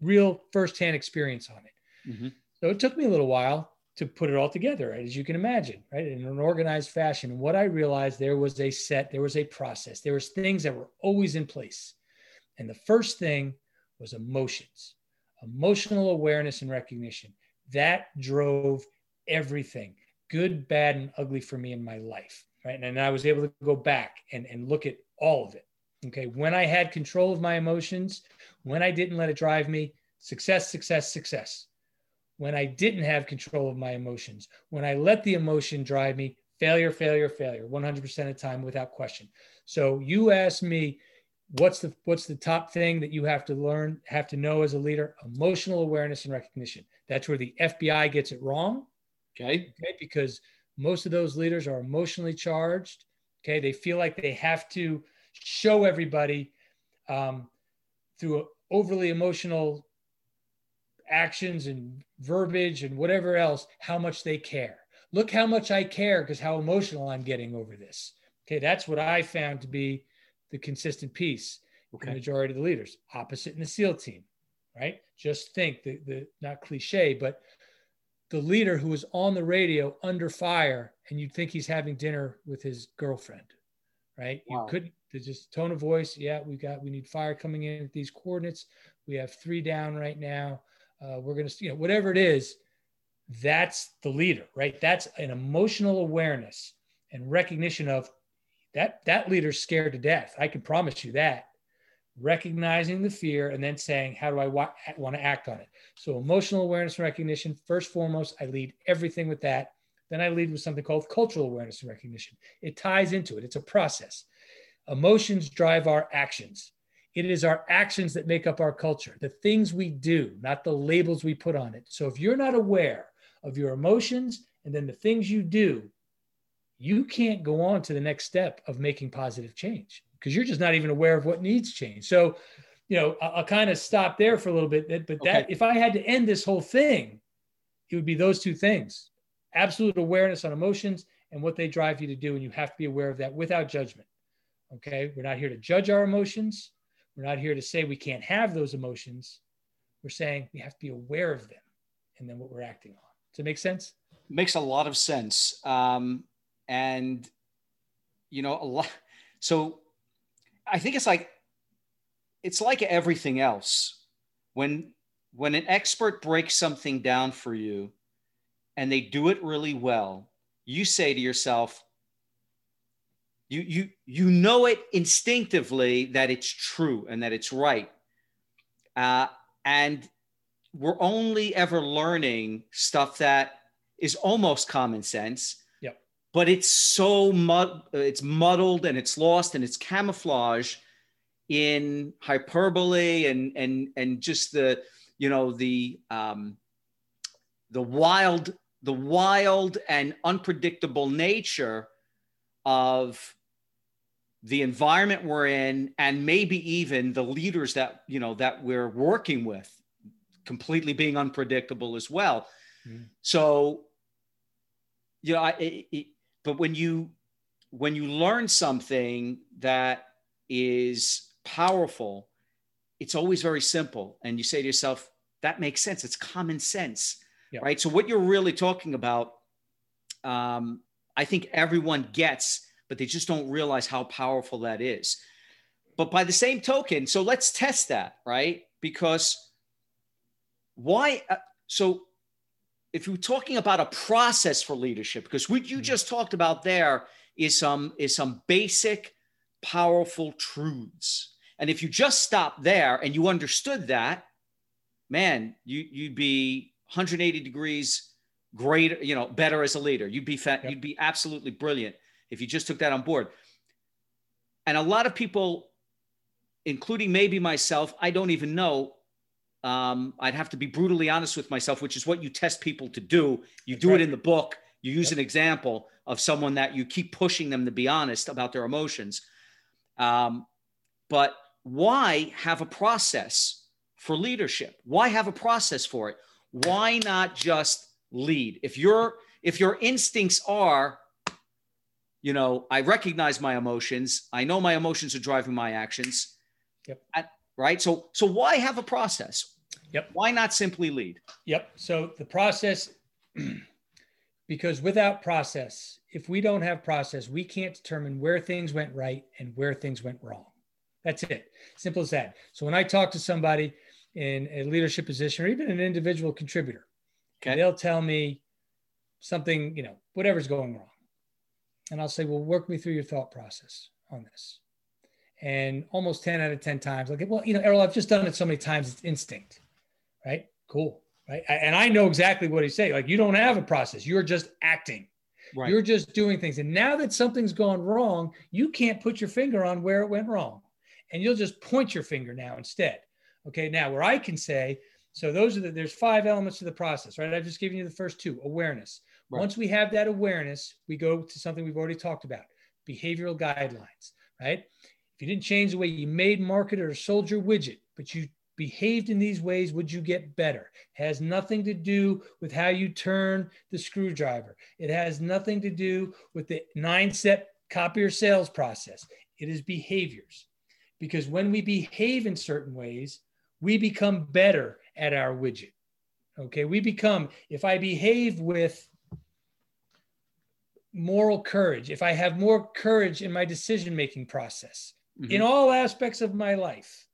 real firsthand experience on it. Mm-hmm. So it took me a little while to put it all together, right, as you can imagine, right, in an organized fashion. What I realized, there was a process, there was things that were always in place. And the first thing was emotions, emotional awareness and recognition. That drove everything, good, bad, and ugly for me in my life, right? And I was able to go back and look at all of it, okay? When I had control of my emotions, when I didn't let it drive me, success, success, success. When I didn't have control of my emotions, when I let the emotion drive me, failure, failure, failure, 100% of the time without question. So you asked me, what's the top thing that you have to know as a leader? Emotional awareness and recognition. That's where the FBI gets it wrong. Okay. Because most of those leaders are emotionally charged. Okay. They feel like they have to show everybody through overly emotional actions and verbiage and whatever else, how much they care. Look how much I care because how emotional I'm getting over this. Okay. That's what I found to be the consistent piece in the majority of the leaders. Opposite in the SEAL team, right? Just think the not cliche, but the leader who is on the radio under fire and you'd think he's having dinner with his girlfriend, right? Wow. You couldn't, just tone of voice. Yeah, we need fire coming in at these coordinates. We have 3 down right now. We're going to, whatever it is, that's the leader, right? That's an emotional awareness and recognition of that leader's scared to death. I can promise you that. Recognizing the fear and then saying, how do I want to act on it? So emotional awareness and recognition, first foremost, I lead everything with that. Then I lead with something called cultural awareness and recognition. It ties into it. It's a process. Emotions drive our actions. It is our actions that make up our culture, the things we do, not the labels we put on it. So if you're not aware of your emotions and then the things you do, you can't go on to the next step of making positive change because you're just not even aware of what needs change. So, I'll kind of stop there for a little bit, but that if I had to end this whole thing, it would be those 2 things, absolute awareness on emotions and what they drive you to do. And you have to be aware of that without judgment. Okay. We're not here to judge our emotions. We're not here to say we can't have those emotions. We're saying we have to be aware of them and then what we're acting on. Does it make sense? It makes a lot of sense. And, a lot. So I think it's like everything else. When an expert breaks something down for you and they do it really well, you say to yourself, you know it instinctively that it's true and that it's right. And we're only ever learning stuff that is almost common sense, but it's so it's muddled and it's lost and it's camouflage in hyperbole and just the wild and unpredictable nature of the environment we're in, and maybe even the leaders that we're working with completely being unpredictable as well. Mm. So, but when you learn something that is powerful, it's always very simple. And you say to yourself, that makes sense. It's common sense, right? So what you're really talking about, I think everyone gets, but they just don't realize how powerful that is. But by the same token, so let's test that, right? Because if you're talking about a process for leadership, because what you just talked about there is some basic, powerful truths. And if you just stopped there and you understood that, man, you'd be 180 degrees greater, better as a leader. You'd be absolutely brilliant if you just took that on board. And a lot of people, including maybe myself, I don't even know. I'd have to be brutally honest with myself, which is what you test people to do. You do it in the book. You use an example of someone that you keep pushing them to be honest about their emotions. But why have a process for leadership? Why have a process for it? Why not just lead. If your instincts are, you know, I recognize my emotions, I know my emotions are driving my actions. Yep. Right. So why have a process? Yep. Why not simply lead? Yep. So the process, because without process, if we don't have process, we can't determine where things went right and where things went wrong. That's it. Simple as that. So when I talk to somebody in a leadership position or even an individual contributor, okay, they'll tell me something, you know, whatever's going wrong. And I'll say, well, work me through your thought process on this. And almost 10 out of 10 times, I'll get, well, you know, Errol, I've just done it so many times, it's instinct, right? Cool, right? And I know exactly what he's saying. Like, you don't have a process. You're just acting. Right. You're just doing things. And now that something's gone wrong, you can't put your finger on where it went wrong. And you'll just point your finger now instead. Okay, now where I can say, so those are there's five elements to the process, right? I've just given you the first two, awareness. Right. Once we have that awareness, we go to something we've already talked about, behavioral guidelines, right? If you didn't change the way you made, marketed, or sold your widget, but you behaved in these ways, would you get better? It has nothing to do with how you turn the screwdriver. It has nothing to do with the 9-step copier sales process. It is behaviors. Because when we behave in certain ways, we become better at our widget. Okay, we become, if I behave with moral courage, if I have more courage in my decision-making process, mm-hmm, in all aspects of my life,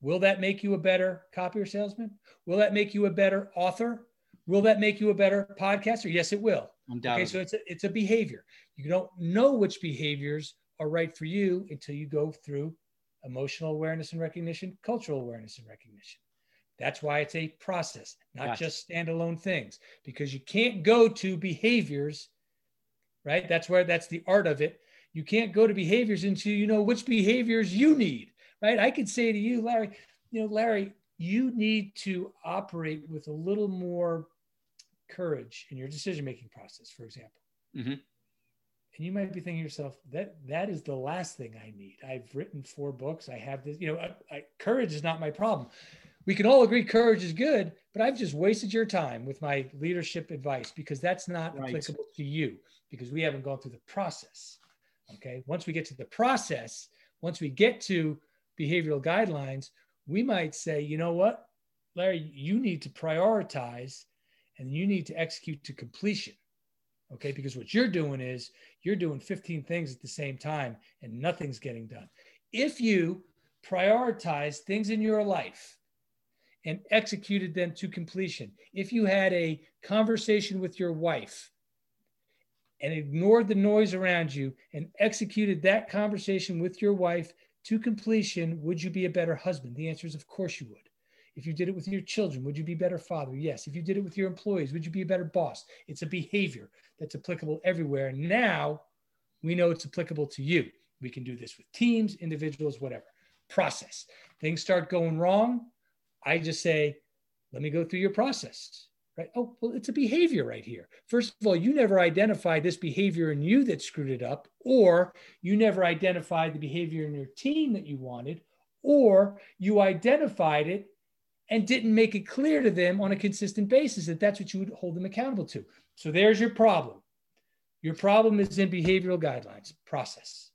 will that make you a better copier salesman? Will that make you a better author? Will that make you a better podcaster? Yes, it will. Undoubtedly. Okay, so it's a behavior. You don't know which behaviors are right for you until you go through emotional awareness and recognition, cultural awareness and recognition. That's why it's a process, not gotcha, just standalone things, because you can't go to behaviors, right? That's the art of it. You can't go to behaviors until you know which behaviors you need, right? I could say to you, Larry, you need to operate with a little more courage in your decision-making process, for example. Mm-hmm. And you might be thinking to yourself, that is the last thing I need. I've written 4 books. I have this, courage is not my problem. We can all agree courage is good, but I've just wasted your time with my leadership advice because that's not right, applicable to you because we haven't gone through the process. Okay. Once we get to the process, once we get to behavioral guidelines, we might say, you know what, Larry, you need to prioritize and you need to execute to completion. Okay, because what you're doing is you're doing 15 things at the same time and nothing's getting done. If you prioritize things in your life and executed them to completion, if you had a conversation with your wife and ignored the noise around you and executed that conversation with your wife to completion, would you be a better husband? The answer is, of course you would. If you did it with your children, would you be a better father? Yes. If you did it with your employees, would you be a better boss? It's a behavior that's applicable everywhere. Now we know it's applicable to you. We can do this with teams, individuals, whatever. Process. Things start going wrong. I just say, let me go through your process, right? Oh, well, it's a behavior right here. First of all, you never identified this behavior in you that screwed it up, or you never identified the behavior in your team that you wanted, or you identified it and didn't make it clear to them on a consistent basis that that's what you would hold them accountable to. So there's your problem. Your problem is in behavioral guidelines, process.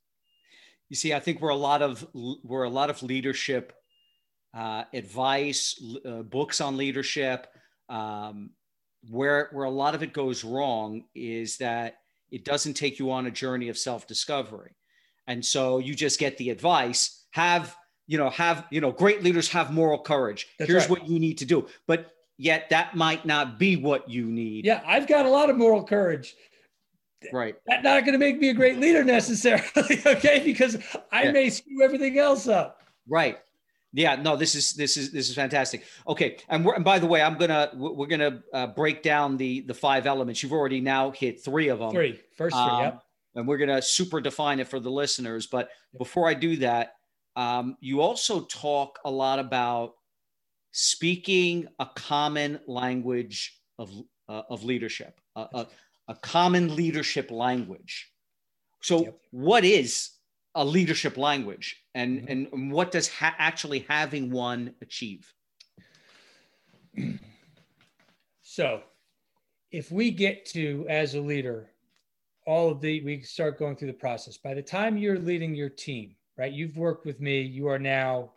You see, I think we're a lot of leadership advice, books on leadership, where a lot of it goes wrong is that it doesn't take you on a journey of self-discovery. And so you just get the advice, great leaders have moral courage. That's Here's right. what you need to do. But yet that might not be what you need. Yeah, I've got a lot of moral courage. Right. That's not going to make me a great leader necessarily, okay? Because I may screw everything else up. Right. Yeah, no, this is fantastic. Okay, and by the way, we're going to break down the 5 elements. You've already now hit 3 of them. First three, yep. And we're going to super define it for the listeners, but before I do that, you also talk a lot about speaking a common language of leadership, a common leadership language. So what is a leadership language, and what does actually having one achieve? So if we get to, as a leader, we start going through the process. By the time you're leading your team, right? You've worked with me. You are now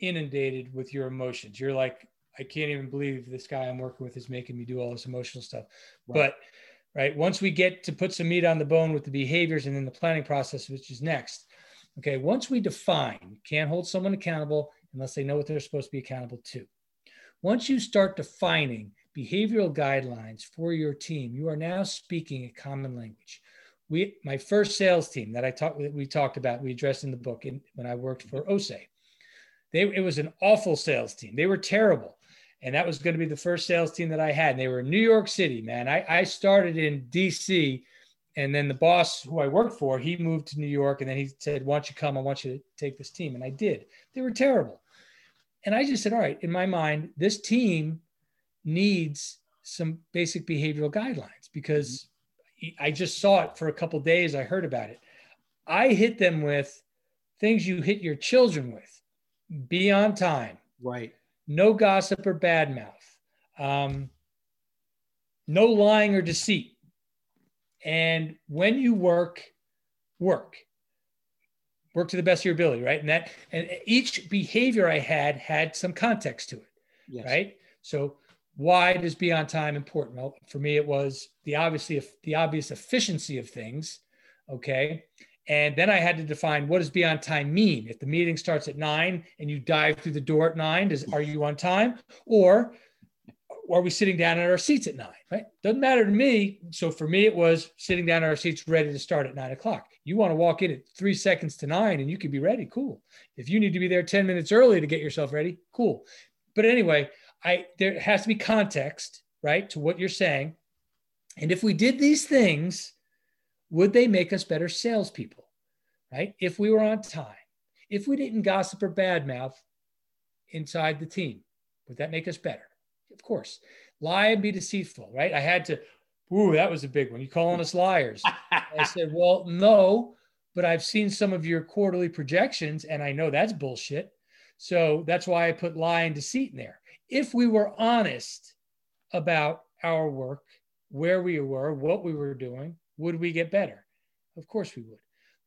inundated with your emotions. You're like, I can't even believe this guy I'm working with is making me do all this emotional stuff. Right. But right, once we get to put some meat on the bone with the behaviors and then the planning process, which is next. Okay, once we define, you can't hold someone accountable unless they know what they're supposed to be accountable to. Once you start defining behavioral guidelines for your team, you are now speaking a common language. My first sales team that we talked about, we addressed in the book when I worked for OSE. It was an awful sales team. They were terrible. And that was going to be the first sales team that I had. And they were in New York City, man. I started in DC, and then the boss who I worked for, he moved to New York, and then he said, why don't you come? I want you to take this team. And I did. They were terrible. And I just said, all right, in my mind, this team needs some basic behavioral guidelines because I just saw it for a couple of days. I heard about it. I hit them with things you hit your children with. Be on time. Right. No gossip or bad mouth. No lying or deceit. And when you work to the best of your ability, right? And each behavior I had some context to it, yes. Right? So why does be on time important? Well, for me, it was the obvious efficiency of things, okay? And then I had to define, what does be on time mean? If the meeting starts at 9 and you dive through the door at 9, are you on time? Or are we sitting down at our seats at 9, right? Doesn't matter to me. So for me, it was sitting down at our seats, ready to start at 9 o'clock. You want to walk in at 3 seconds to 9 and you can be ready. Cool. If you need to be there 10 minutes early to get yourself ready, cool. But anyway, there has to be context, right, to what you're saying. And if we did these things, would they make us better salespeople, right? If we were on time, if we didn't gossip or badmouth inside the team, would that make us better? Of course. Lie and be deceitful, right? I had to, that was a big one. You're calling us liars. I said, well, no, but I've seen some of your quarterly projections and I know that's bullshit. So that's why I put lie and deceit in there. If we were honest about our work, where we were, what we were doing, would we get better? Of course we would,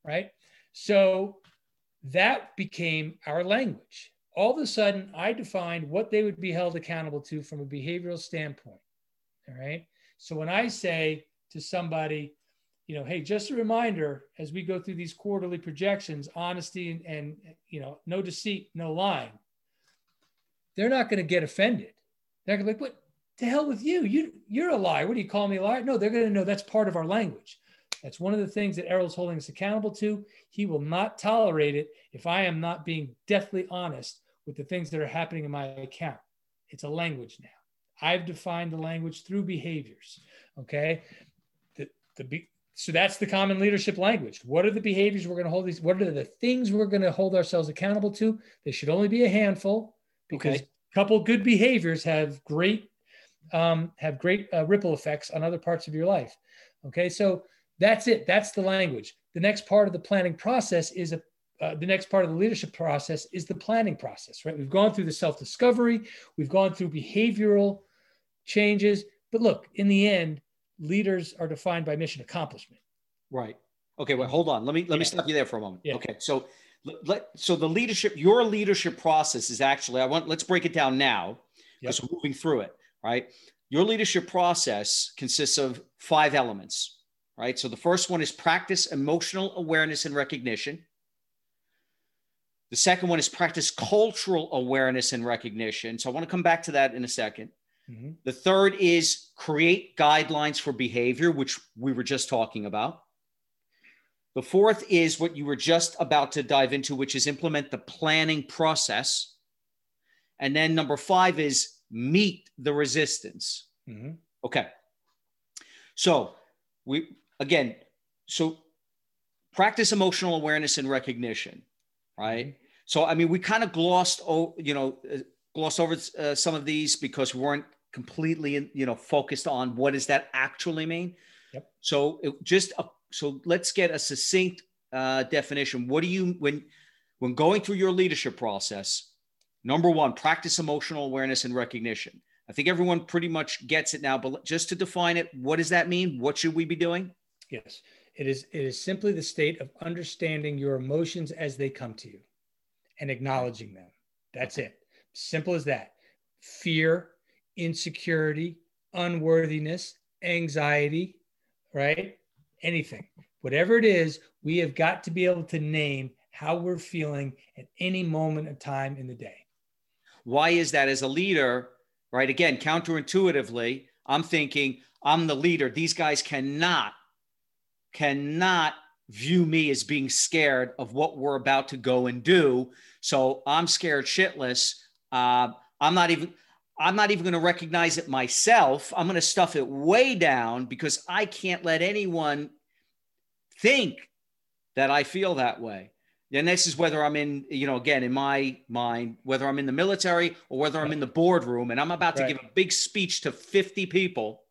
right? So that became our language. All of a sudden, I defined what they would be held accountable to from a behavioral standpoint, all right? So when I say to somebody, hey, just a reminder, as we go through these quarterly projections, honesty and no deceit, no lying, they're not going to get offended. They're going to be like, what the hell with you? You're a liar. What do you call me a liar? No, they're going to know that's part of our language. That's one of the things that Errol's holding us accountable to. He will not tolerate it if I am not being deathly honest with the things that are happening in my account. It's a language now. I've defined the language through behaviors, okay? So that's the common leadership language. What are the behaviors we're going to hold these? What are the things we're going to hold ourselves accountable to? They should only be a handful because a couple good behaviors have great ripple effects on other parts of your life, okay? So that's it. That's the language. The next part of the planning process is the next part of the leadership process is the planning process, right? We've gone through the self-discovery. We've gone through behavioral changes. But look, in the end, leaders are defined by mission accomplishment. Right. Okay, well, hold on. Let me stop you there for a moment. Yeah. Okay, so the leadership, your leadership process is actually, let's break it down now because we're moving through it, right? Your leadership process consists of 5 elements, right? So the first one is practice emotional awareness and recognition. The second one is practice cultural awareness and recognition. So I want to come back to that in a second. Mm-hmm. The third is create guidelines for behavior, which we were just talking about. The fourth is what you were just about to dive into, which is implement the planning process. And then number 5 is meet the resistance. Mm-hmm. Okay. So practice emotional awareness and recognition, right? Mm-hmm. So, I mean, we kind of glossed over some of these because we weren't completely, focused on what does that actually mean. Yep. So so let's get a succinct definition. What do you, when going through your leadership process, number 1, practice emotional awareness and recognition. I think everyone pretty much gets it now, but just to define it, what does that mean? What should we be doing? Yes, it is simply the state of understanding your emotions as they come to you and acknowledging them. That's it. Simple as that. Fear, insecurity, unworthiness, anxiety, right? Anything. Whatever it is, we have got to be able to name how we're feeling at any moment of time in the day. Why is that as a leader, right? Again, counterintuitively, I'm thinking I'm the leader. These guys cannot view me as being scared of what we're about to go and do. So I'm scared shitless. I'm not even going to recognize it myself. I'm going to stuff it way down because I can't let anyone think that I feel that way. And this is whether I'm in, again, in my mind, whether I'm in the military or whether I'm in the boardroom and I'm about to give a big speech to 50 people,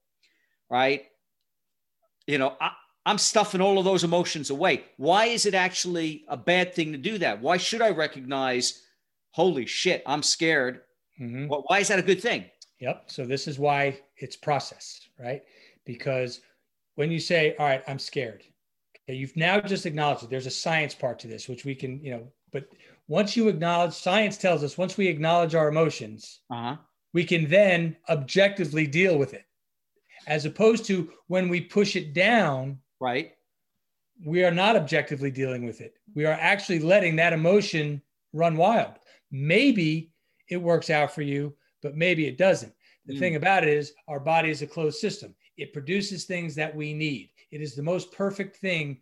right? I'm stuffing all of those emotions away. Why is it actually a bad thing to do that? Why should I recognize, holy shit, I'm scared? Mm-hmm. Well, why is that a good thing? Yep. So this is why it's process, right? Because when you say, all right, I'm scared, okay, you've now just acknowledged it. There's a science part to this, which we can, but once you acknowledge, science tells us once we acknowledge our emotions, we can then objectively deal with it. As opposed to when we push it down, right? We are not objectively dealing with it. We are actually letting that emotion run wild. Maybe it works out for you, but maybe it doesn't. The thing about it is our body is a closed system. It produces things that we need. It is the most perfect thing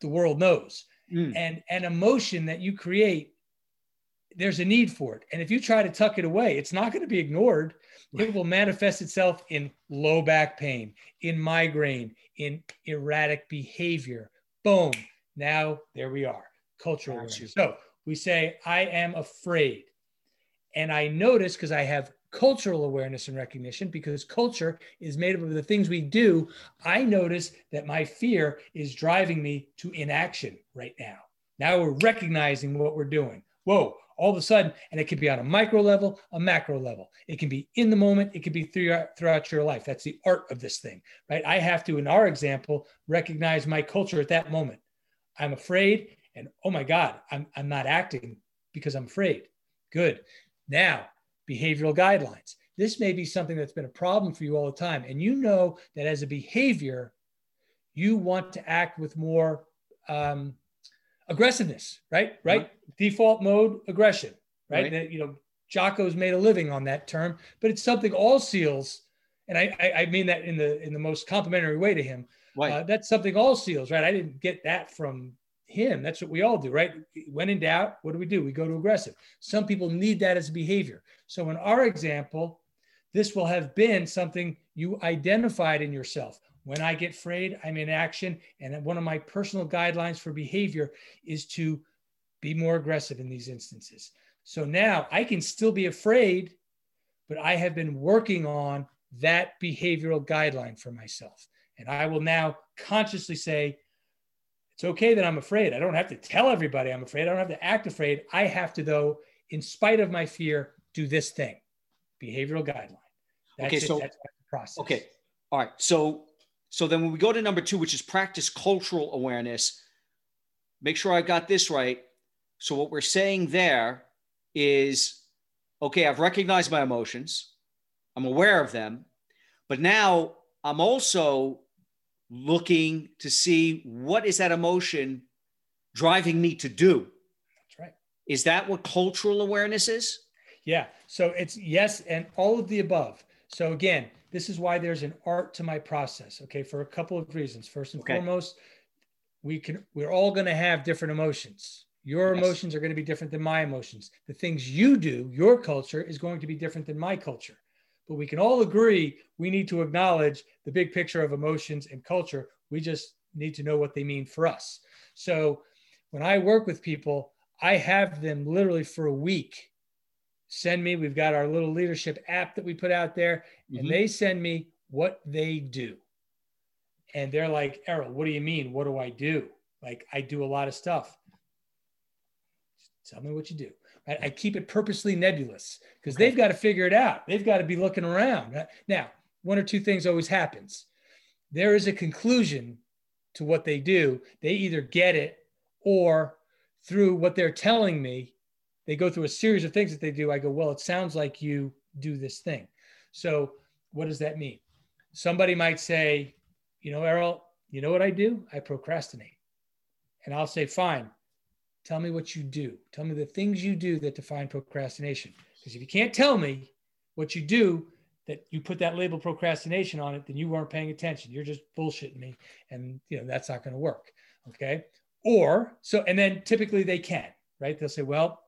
the world knows. And an emotion that you create, there's a need for it. And if you try to tuck it away, it's not going to be ignored. It will manifest itself in low back pain, in migraine, in erratic behavior. Boom. Now, there we are. Cultural. So we say, I am afraid. And I notice because I have cultural awareness and recognition, because culture is made up of the things we do. I notice that my fear is driving me to inaction right now. Now we're recognizing what we're doing. Whoa. All of a sudden, and it could be on a micro level, a macro level. It can be in the moment. It could be throughout your life. That's the art of this thing, right? I have to, in our example, recognize my culture at that moment. I'm afraid, and oh my God, I'm not acting because I'm afraid. Good. Now, behavioral guidelines. This may be something that's been a problem for you all the time. And you know that as a behavior, you want to act with more aggressiveness, right? Default mode, aggression, right? And, Jocko's made a living on that term, but it's something all SEALs, and I mean that in the most complimentary way to him. Right. That's something all SEALs, right? I didn't get that from him. That's what we all do, right? When in doubt, what do? We go to aggressive. Some people need that as a behavior. So in our example, this will have been something you identified in yourself. When I get afraid, I'm in action. And one of my personal guidelines for behavior is to be more aggressive in these instances. So now I can still be afraid, but I have been working on that behavioral guideline for myself. And I will now consciously say, it's okay that I'm afraid. I don't have to tell everybody I'm afraid. I don't have to act afraid. I have to, though, in spite of my fear, do this thing. Behavioral guideline. That's okay, so that's the process. Okay. All right. So then when we go to number 2, which is practice cultural awareness, make sure I got this right. So what we're saying there is, okay, I've recognized my emotions. I'm aware of them. But now I'm also looking to see what is that emotion driving me to do. That's right. Is that what cultural awareness is? Yeah. So it's yes and all of the above. So again, this is why there's an art to my process, okay, for a couple of reasons. First and foremost, we're all going to have different emotions. Your emotions are going to be different than my emotions. The things you do, your culture, is going to be different than my culture. But we can all agree we need to acknowledge the big picture of emotions and culture. We just need to know what they mean for us. So when I work with people, I have them literally for a week we've got our little leadership app that we put out there, and they send me what they do. And they're like, Errol, what do you mean? What do I do? Like, I do a lot of stuff. Just tell me what you do, I keep it purposely nebulous because they've got to figure it out. They've got to be looking around. Now, one or two things always happens. There is a conclusion to what they do. They either get it or through what they're telling me, they go through a series of things that they do. I go, well, it sounds like you do this thing. So what does that mean? Somebody might say, you know, Errol, you know what I do? I procrastinate. And I'll say, fine, tell me what you do. Tell me the things you do that define procrastination. Because if you can't tell me what you do, that you put that label procrastination on it, then you weren't paying attention. You're just bullshitting me. And you know that's not going to work. Okay. Or so, and then typically they can, right? They'll say, well,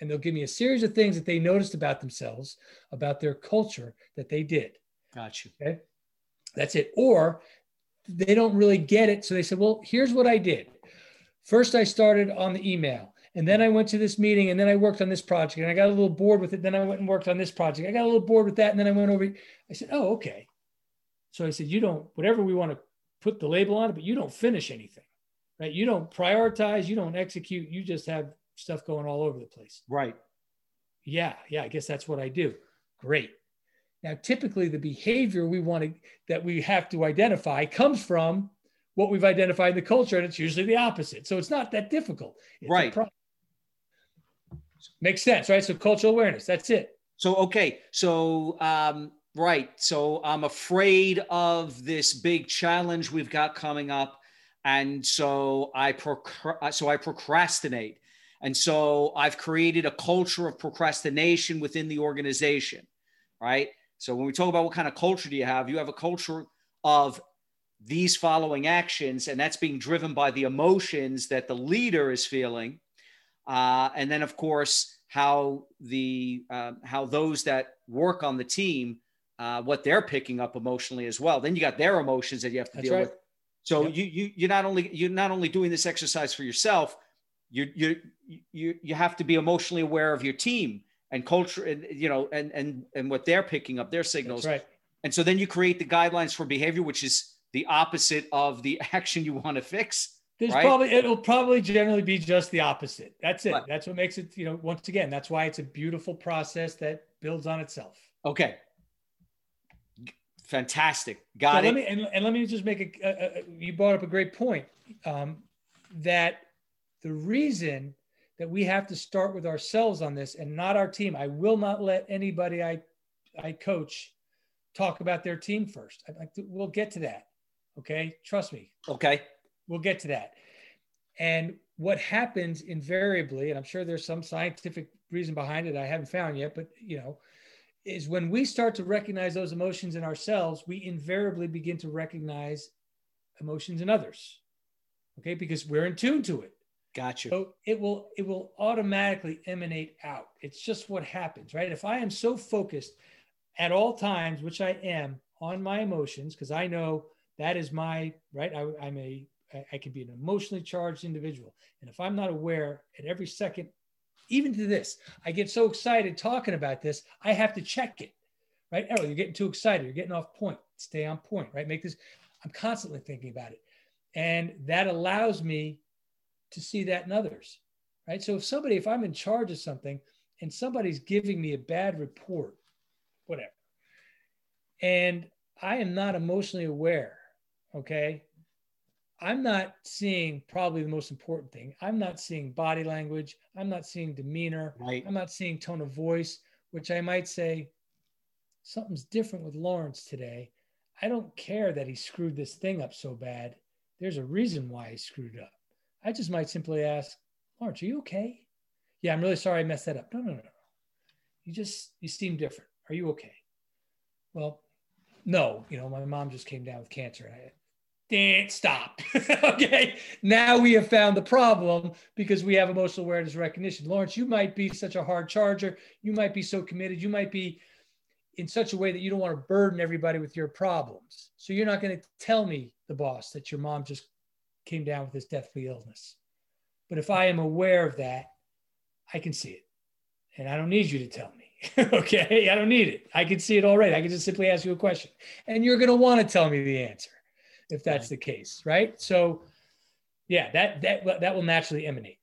and they'll give me a series of things that they noticed about themselves, about their culture that they did. Gotcha. Okay. That's it. Or they don't really get it. So they said, well, here's what I did. First, I started on the email, and then I went to this meeting, and then I worked on this project, and I got a little bored with it. Then I went and worked on this project. I got a little bored with that, and then I went over. I said, oh, okay. So I said, you don't, whatever we want to put the label on it, but you don't finish anything, right? You don't prioritize. You don't execute. You just have stuff going all over the place. Right. Yeah. Yeah. I guess that's what I do. Great. Now, typically the behavior we want to, that we have to identify comes from what we've identified in the culture, and it's usually the opposite. So it's not that difficult. It's right. Makes sense, right? So cultural awareness, that's it. So, okay. So, right. So I'm afraid of this big challenge we've got coming up. And so I procrastinate. And so I've created a culture of procrastination within the organization, right? So when we talk about what kind of culture do you have a culture of these following actions, and that's being driven by the emotions that the leader is feeling. And then of course, how those that work on the team, what they're picking up emotionally as well. Then you got their emotions that you have to deal with. So yep. you're not only doing this exercise for yourself, you have to be emotionally aware of your team and culture, and, you know, and what they're picking up, their signals. That's right. And so then you create the guidelines for behavior, which is the opposite of the action you want to fix. Right? It'll probably generally be just the opposite. That's it. Right. That's what makes it, you know, once again, that's why it's a beautiful process that builds on itself. Okay. Fantastic. Got it. Let me just make you brought up a great point, that the reason that we have to start with ourselves on this and not our team, I will not let anybody I coach talk about their team first. We'll get to that. Okay. Trust me. Okay. We'll get to that. And what happens invariably, and I'm sure there's some scientific reason behind it I haven't found yet, but you know, is when we start to recognize those emotions in ourselves, we invariably begin to recognize emotions in others. Okay. Because we're in tune to it. Gotcha. So it will automatically emanate out. It's just what happens, right? If I am so focused at all times, which I am, on my emotions, because I know that is my right. I can be an emotionally charged individual. And if I'm not aware at every second, even to this, I get so excited talking about this, I have to check it, right? Errol, you're getting too excited. You're getting off point. Stay on point, right? I'm constantly thinking about it. And that allows me to see that in others, right? So if I'm in charge of something and somebody's giving me a bad report, whatever, and I am not emotionally aware, okay? I'm not seeing probably the most important thing. I'm not seeing body language. I'm not seeing demeanor. Right. I'm not seeing tone of voice, which I might say, something's different with Lawrence today. I don't care that he screwed this thing up so bad. There's a reason why he screwed up. I just might simply ask, Lawrence, are you okay? Yeah, I'm really sorry I messed that up. No. You seem different. Are you okay? Well, no, you know, my mom just came down with cancer. Stop. Okay. Now we have found the problem because we have emotional awareness recognition. Lawrence, you might be such a hard charger. You might be so committed. You might be in such a way that you don't want to burden everybody with your problems. So you're not going to tell me, the boss, that your mom just came down with this deathly illness. But if I am aware of that, I can see it. And I don't need you to tell me. Okay, I don't need it. I can see it already. I can just simply ask you a question, and you're going to want to tell me the answer, if that's the case, right? So, yeah, that will naturally emanate.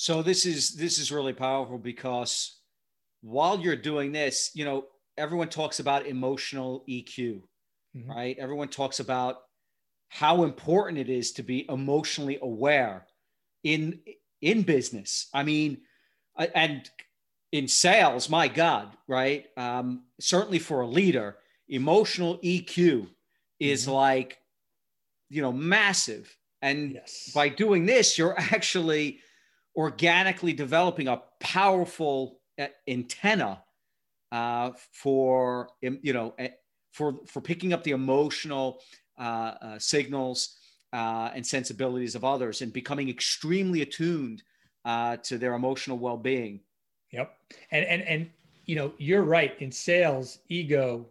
So this is really powerful, because while you're doing this, you know, everyone talks about emotional EQ, mm-hmm. right? Everyone talks about how important it is to be emotionally aware in business. I mean, and in sales, my God, right? Certainly for a leader, emotional EQ is mm-hmm. like, you know, massive. And yes. by doing this, you're actually organically developing a powerful antenna for, you know, for picking up the emotional signals and sensibilities of others, and becoming extremely attuned to their emotional well-being. Yep. And you know, you're right. In sales, ego,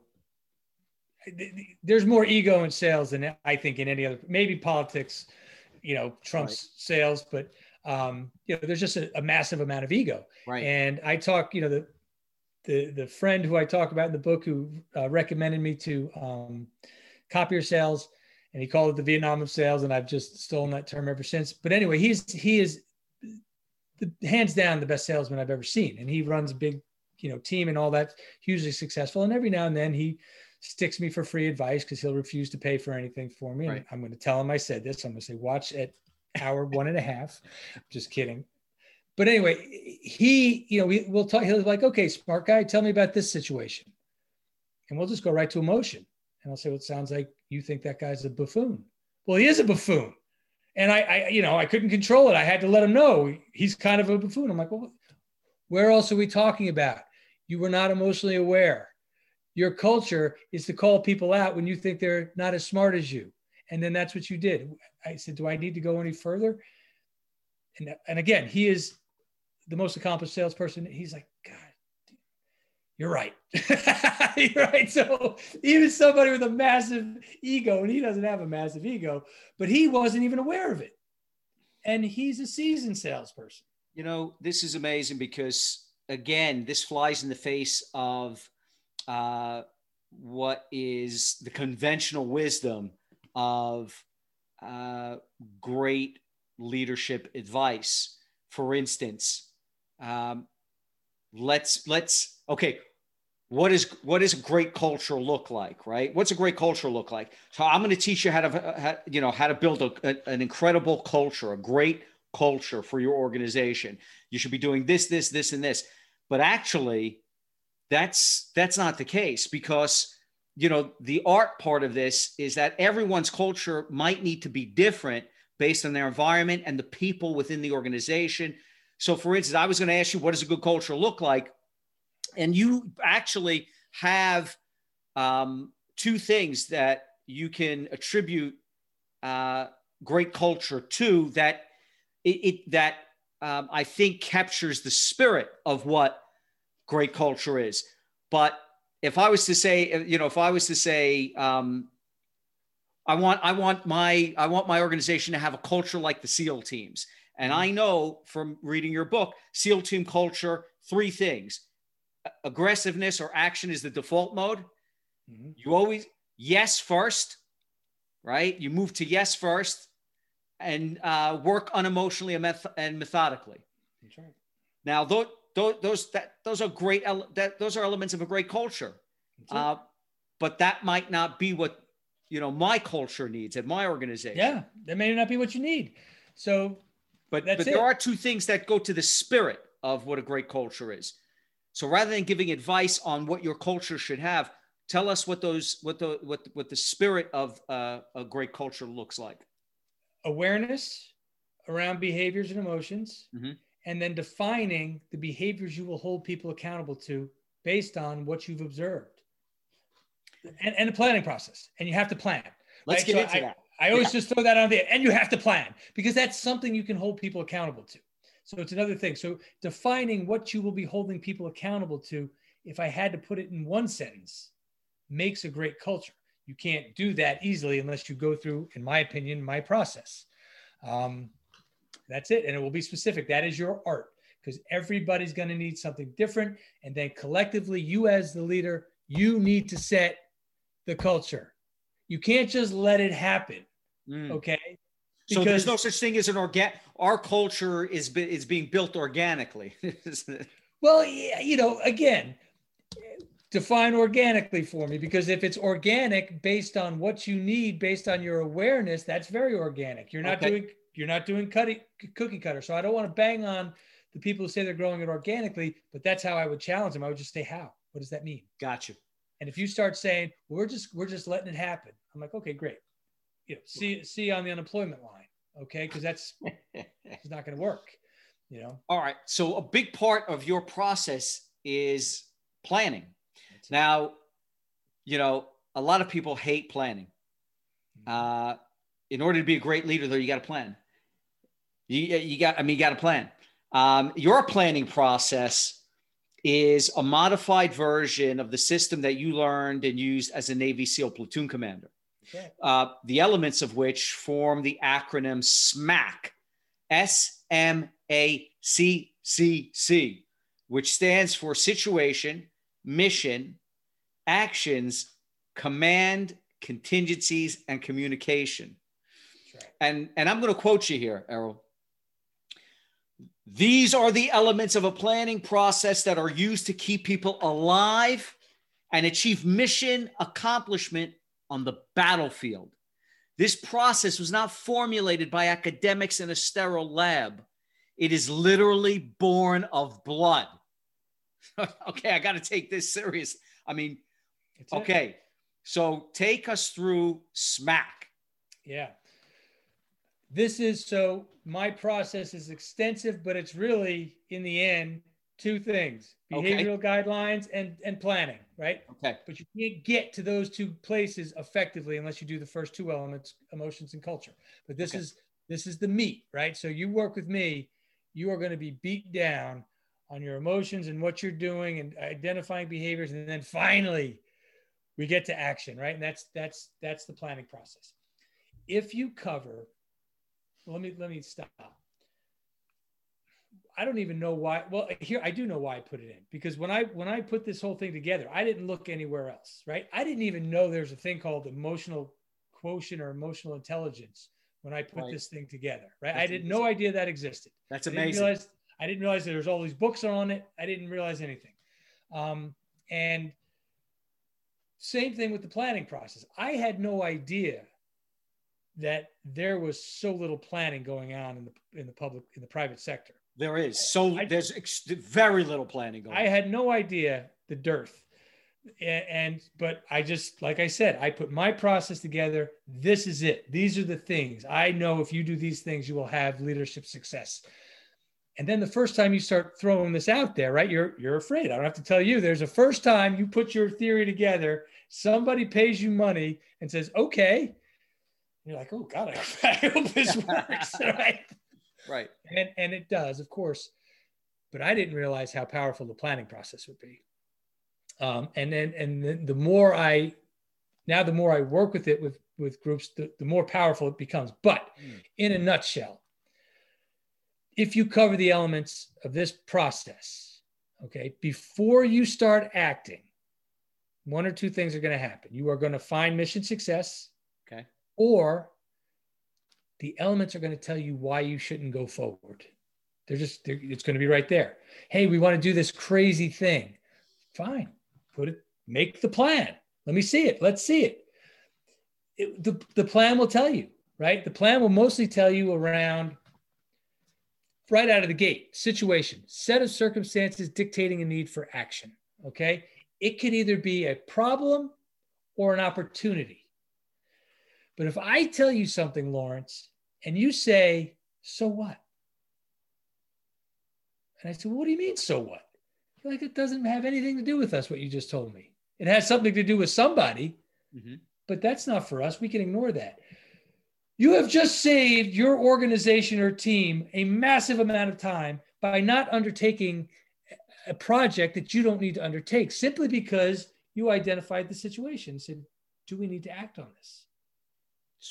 there's more ego in sales than I think in any other, maybe politics, you know, Trump's right. sales, but you know, there's just a massive amount of ego. Right. And I talk, you know, the friend who I talk about in the book, who recommended me to copier sales, and he called it the Vietnam of sales. And I've just stolen that term ever since. But anyway, he is hands down the best salesman I've ever seen. And he runs a big, you know, team and all that, hugely successful. And every now and then he sticks me for free advice, because he'll refuse to pay for anything for me. Right. And I'm going to tell him I said this. I'm going to say, watch at hour 1.5. Just kidding. But anyway, he, you know, we'll talk, he'll be like, okay, smart guy, tell me about this situation. And we'll just go right to emotion. And I'll say, well, it sounds like you think that guy's a buffoon. Well, he is a buffoon. And I, you know, I couldn't control it. I had to let him know he's kind of a buffoon. I'm like, well, where else are we talking about? You were not emotionally aware. Your culture is to call people out when you think they're not as smart as you. And then that's what you did. I said, do I need to go any further? And again, he is the most accomplished salesperson. He's like, God, you're right. You're right. So even somebody with a massive ego, and he doesn't have a massive ego, but he wasn't even aware of it. And he's a seasoned salesperson. You know, this is amazing, because again, this flies in the face of what is the conventional wisdom of great leadership advice. For instance, let's okay. What is a great culture look like, right? What's a great culture look like? So I'm going to teach you how to build an incredible culture, a great culture for your organization. You should be doing this, this, this, and this. But actually, that's not the case, because, you know, the art part of this is that everyone's culture might need to be different based on their environment and the people within the organization. So for instance, I was going to ask you, what does a good culture look like? And you actually have two things that you can attribute great culture to that I think captures the spirit of what great culture is. But if I was to say, you know, I want my organization to have a culture like the SEAL teams. And I know from reading your book, SEAL team culture, three things. Aggressiveness or action is the default mode. Mm-hmm. You always yes first, right? You move to yes first, and work unemotionally and methodically. That's right. Now, those are elements of a great culture, but that might not be what, you know, my culture needs at my organization. Yeah, that may not be what you need. So, but there are two things that go to the spirit of what a great culture is. So rather than giving advice on what your culture should have, tell us what the spirit of a great culture looks like. Awareness around behaviors and emotions, mm-hmm. and then defining the behaviors you will hold people accountable to based on what you've observed, and the planning process. And you have to plan. Let's get into that. I always just throw that out there. And you have to plan, because that's something you can hold people accountable to. So it's another thing. So defining what you will be holding people accountable to, if I had to put it in one sentence, makes a great culture. You can't do that easily unless you go through, in my opinion, my process. That's it. And it will be specific. That is your art, because everybody's going to need something different. And then collectively, you as the leader, you need to set the culture. You can't just let it happen. Okay. So there's no such thing as an our culture is being built organically. Well, you know, again, define organically for me, because if it's organic based on what you need, based on your awareness, that's very organic. You're not doing cookie cutter. So I don't want to bang on the people who say they're growing it organically, but that's how I would challenge them. I would just say, how? What does that mean? Gotcha. And if you start saying, well, we're just letting it happen, I'm like, okay, great. You know, see on the unemployment line, okay? Because that's it's not going to work, you know? All right. So a big part of your process is planning. Now, you know, a lot of people hate planning. In order to be a great leader, though, you got to plan. You got to plan. Your planning process is a modified version of the system that you learned and used as a Navy SEAL platoon commander. Okay. The elements of which form the acronym SMACCC, SMACCC, which stands for Situation, Mission, Actions, Command, Contingencies, and Communication. Right. And I'm going to quote you here, Errol. These are the elements of a planning process that are used to keep people alive and achieve mission accomplishment on the battlefield. This process was not formulated by academics in a sterile lab. It is literally born of blood. Okay, I got to take this serious. I mean, so take us through SMACCC. Yeah. My process is extensive, but it's really, in the end, two things: behavioral guidelines and planning, right? Okay. But you can't get to those two places effectively unless you do the first two elements, emotions and culture. But this is the meat, right? So you work with me, you are going to be beat down on your emotions and what you're doing and identifying behaviors. And then finally we get to action, right? And that's the planning process. If you cover, let me stop. I don't even know why. Well, here, I do know why I put it in, because when I put this whole thing together, I didn't look anywhere else, right? I didn't even know there's a thing called emotional quotient or emotional intelligence when I put this thing together, right? That's I had no idea that existed. That's amazing. I didn't realize that there's all these books on it. I didn't realize anything. And same thing with the planning process. I had no idea that there was so little planning going on in the private sector. There is. There's very little planning going on. I had no idea the dearth. But I just, like I said, I put my process together. This is it. These are the things I know. If you do these things, you will have leadership success. And then the first time you start throwing this out there, right? You're afraid. I don't have to tell you. There's a first time you put your theory together, somebody pays you money and says, okay. And you're like, oh God, I hope this works, right? Right. And it does, of course. But I didn't realize how powerful the planning process would be. And then the more I work with it with groups, the more powerful it becomes. But in a nutshell, if you cover the elements of this process, okay, before you start acting, one or two things are going to happen. You are going to find mission success, okay, or the elements are going to tell you why you shouldn't go forward. It's going to be right there. Hey, we want to do this crazy thing. Fine, make the plan. Let me see it. Let's see it. The plan will tell you, right? The plan will mostly tell you around, right out of the gate, situation, set of circumstances dictating a need for action, okay? It could either be a problem or an opportunity. But if I tell you something, Lawrence, and you say, so what? And I said, well, what do you mean, so what? You're like, it doesn't have anything to do with us, what you just told me. It has something to do with somebody, but that's not for us. We can ignore that. You have just saved your organization or team a massive amount of time by not undertaking a project that you don't need to undertake, simply because you identified the situation and said, do we need to act on this?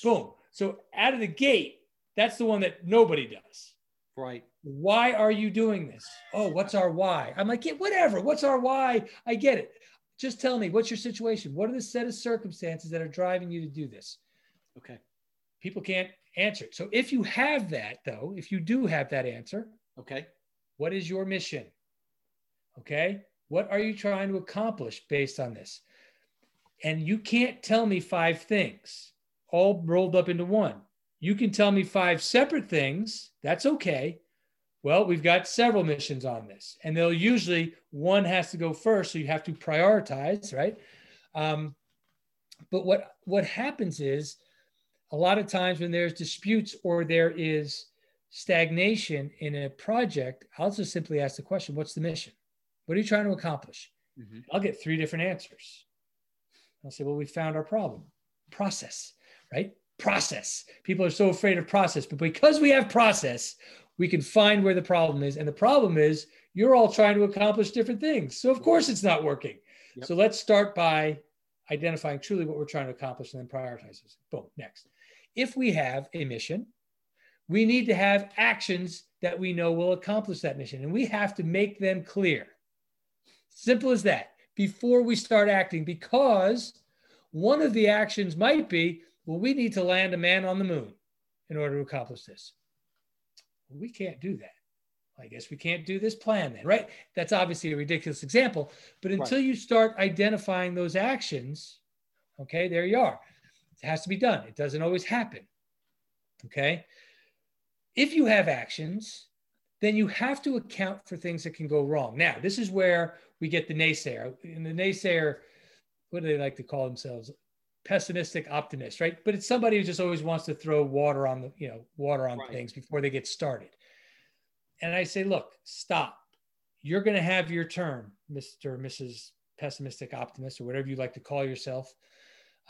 Boom. So out of the gate, that's the one that nobody does. Right. Why are you doing this? Oh, what's our why? I'm like, yeah, whatever. What's our why? I get it. Just tell me, what's your situation? What are the set of circumstances that are driving you to do this? Okay. People can't answered. So if you have that, though, if you do have that answer, okay, what is your mission? Okay, what are you trying to accomplish based on this? And you can't tell me five things all rolled up into one. You can tell me five separate things. That's okay. Well, we've got several missions on this, and they'll usually one has to go first. So you have to prioritize, right? But what happens is a lot of times when there's disputes or there is stagnation in a project, I'll just simply ask the question, what's the mission? What are you trying to accomplish? Mm-hmm. I'll get three different answers. I'll say, well, we found our problem. Process, right? Process. People are so afraid of process, but because we have process, we can find where the problem is. And the problem is you're all trying to accomplish different things. So of course it's not working. Yep. So let's start by identifying truly what we're trying to accomplish and then prioritize this. Boom, next. If we have a mission, we need to have actions that we know will accomplish that mission. And we have to make them clear. Simple as that. Before we start acting, because one of the actions might be, well, we need to land a man on the moon in order to accomplish this. We can't do that. I guess we can't do this plan then, right? That's obviously a ridiculous example, but until you start identifying those actions, okay, there you are. It has to be done. It doesn't always happen, okay? If you have actions, then you have to account for things that can go wrong. Now, this is where we get the naysayer. And the naysayer, what do they like to call themselves? Pessimistic optimist, right? But it's somebody who just always wants to throw water on the, you know, water on things before they get started. And I say, look, stop. You're going to have your turn, Mr. or Mrs. Pessimistic Optimist, or whatever you like to call yourself.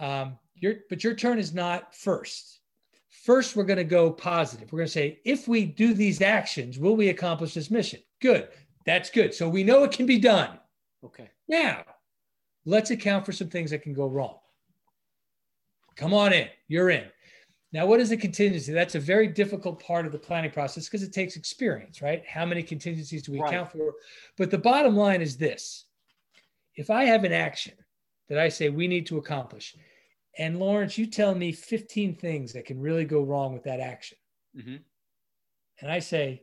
But your turn is not first. First, we're going to go positive. We're going to say, if we do these actions, will we accomplish this mission? Good. That's good. So we know it can be done. Okay. Now, let's account for some things that can go wrong. Come on in. You're in. Now, what is a contingency? That's a very difficult part of the planning process because it takes experience, right? How many contingencies do we account for? But the bottom line is this. If I have an action that I say we need to accomplish, and Lawrence, you tell me 15 things that can really go wrong with that action. Mm-hmm. And I say,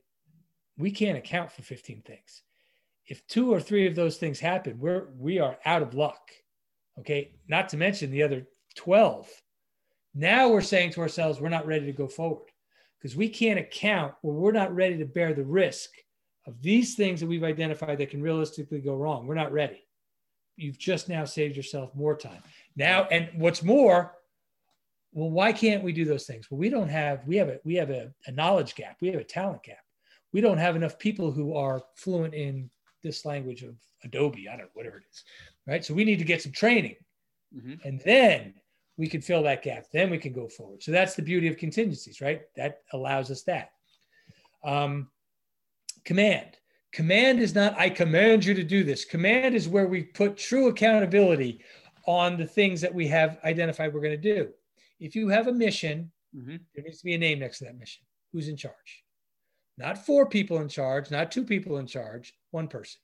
we can't account for 15 things. If two or three of those things happen, we are out of luck, okay? Not to mention the other 12. Now we're saying to ourselves, we're not ready to go forward because we can't account or we're not ready to bear the risk of these things that we've identified that can realistically go wrong. We're not ready. You've just now saved yourself more time. Now, and what's more, well, why can't we do those things? Well, we have a knowledge gap. We have a talent gap. We don't have enough people who are fluent in this language of Adobe, I don't know, whatever it is, right? So we need to get some training. Mm-hmm. And then we can fill that gap. Then we can go forward. So that's the beauty of contingencies, right? That allows us that. Command. Command is not, I command you to do this. Command is where we put true accountability on the things that we have identified we're going to do. If you have a mission, mm-hmm. there needs to be a name next to that mission. Who's in charge? Not four people in charge, not two people in charge, one person.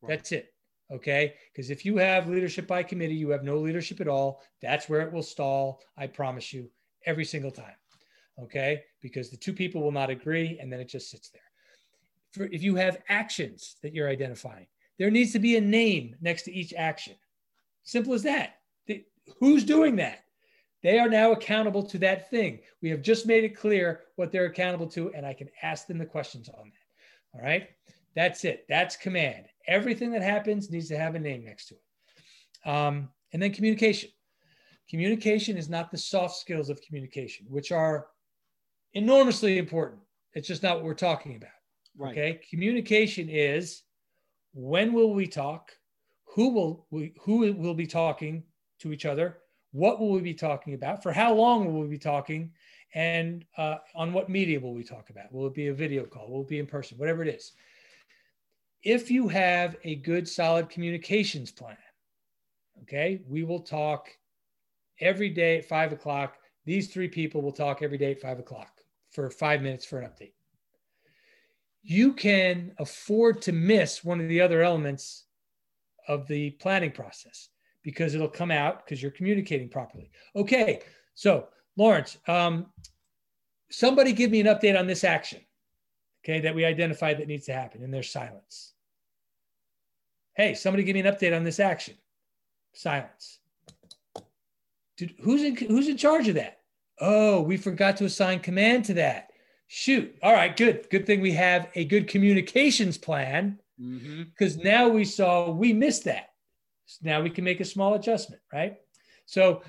Right. That's it. Okay, because if you have leadership by committee, you have no leadership at all. That's where it will stall, I promise you, every single time. Okay, because the two people will not agree and then it just sits there. If you have actions that you're identifying, there needs to be a name next to each action. Simple as that. Who's doing that? They are now accountable to that thing. We have just made it clear what they're accountable to and I can ask them the questions on that. All right, that's it. That's command. Everything that happens needs to have a name next to it. And then communication. Communication is not the soft skills of communication, which are enormously important. It's just not what we're talking about. Right. Okay. Communication is when will we talk? Who will be talking to each other? What will we be talking about? For how long will we be talking? And on what media will we talk about? Will it be a video call? Will it be in person? Whatever it is. If you have a good, solid communications plan, okay, we will talk every day at 5 o'clock. These three people will talk every day at 5 o'clock for 5 minutes for an update. You can afford to miss one of the other elements of the planning process because it'll come out because you're communicating properly. Okay, so Lawrence, somebody give me an update on this action, okay, that we identified that needs to happen, and there's silence. Hey, somebody give me an update on this action. Silence. Dude, who's in charge of that? Oh, we forgot to assign command to that. Shoot. All right, good. Good thing we have a good communications plan, because now we saw we missed that. So now we can make a small adjustment, right? So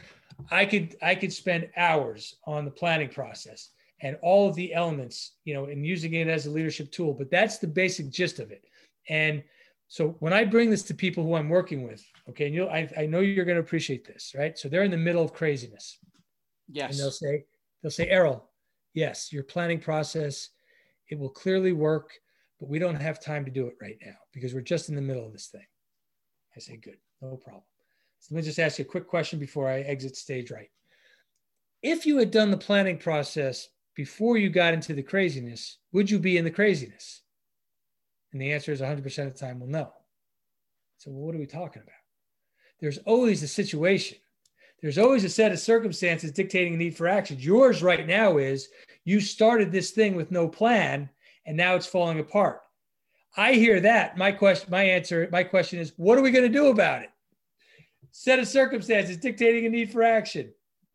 I could spend hours on the planning process and all of the elements, you know, and using it as a leadership tool, but that's the basic gist of it. And so when I bring this to people who I'm working with, okay, and I know you're going to appreciate this, right? So they're in the middle of craziness. Yes. And they'll say, Errol, yes, your planning process, it will clearly work, but we don't have time to do it right now because we're just in the middle of this thing. I say, good, no problem. So let me just ask you a quick question before I exit stage right. If you had done the planning process before you got into the craziness, would you be in the craziness? And the answer is 100% of the time, well, no. So well, what are we talking about? There's always a situation. There's always a set of circumstances dictating a need for action. Yours right now is you started this thing with no plan, and now it's falling apart. I hear that. My question is, what are we going to do about it? Set of circumstances dictating a need for action.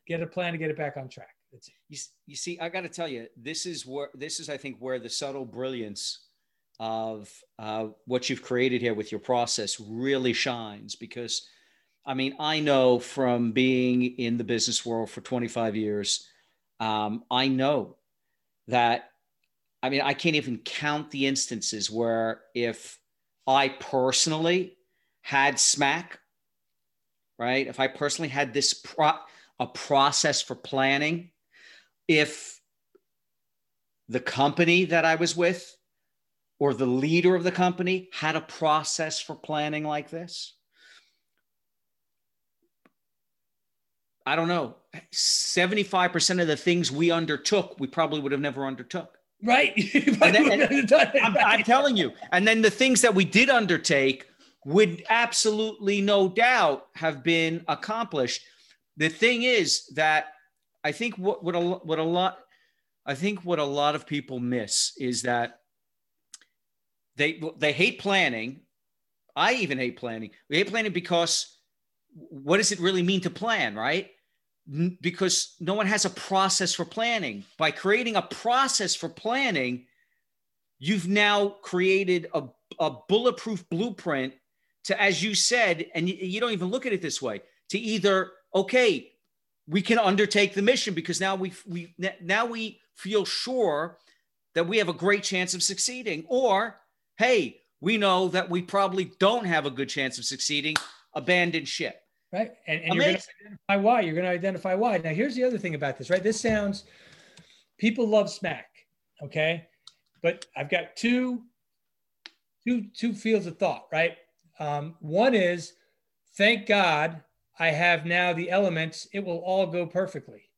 Get a plan to get it back on track. That's it. You see, I got to tell you, this is, I think, where the subtle brilliance of what you've created here with your process really shines, because I mean, I know from being in the business world for 25 years, I know that, I mean, I can't even count the instances where if I personally had SMAC, right? If I personally had this a process for planning, if the company that I was with or the leader of the company had a process for planning like this, I don't know, 75% of the things we undertook, we probably would have never undertook. Right. I'm telling you. And then the things that we did undertake would absolutely no doubt have been accomplished. The thing is that I think what a lot of people miss is that they hate planning. I even hate planning. We hate planning because what does it really mean to plan, right? Because no one has a process for planning. By creating a process for planning, you've now created a bulletproof blueprint to, as you said, and you don't even look at it this way, to either, okay, we can undertake the mission because now we feel sure that we have a great chance of succeeding, or, hey, we know that we probably don't have a good chance of succeeding, abandon ship. Right. And you're going to identify why. You're going to identify why. Now, here's the other thing about this, right? This sounds, people love SMAC, okay? But I've got two fields of thought, right? One is, thank God I have now the elements. It will all go perfectly.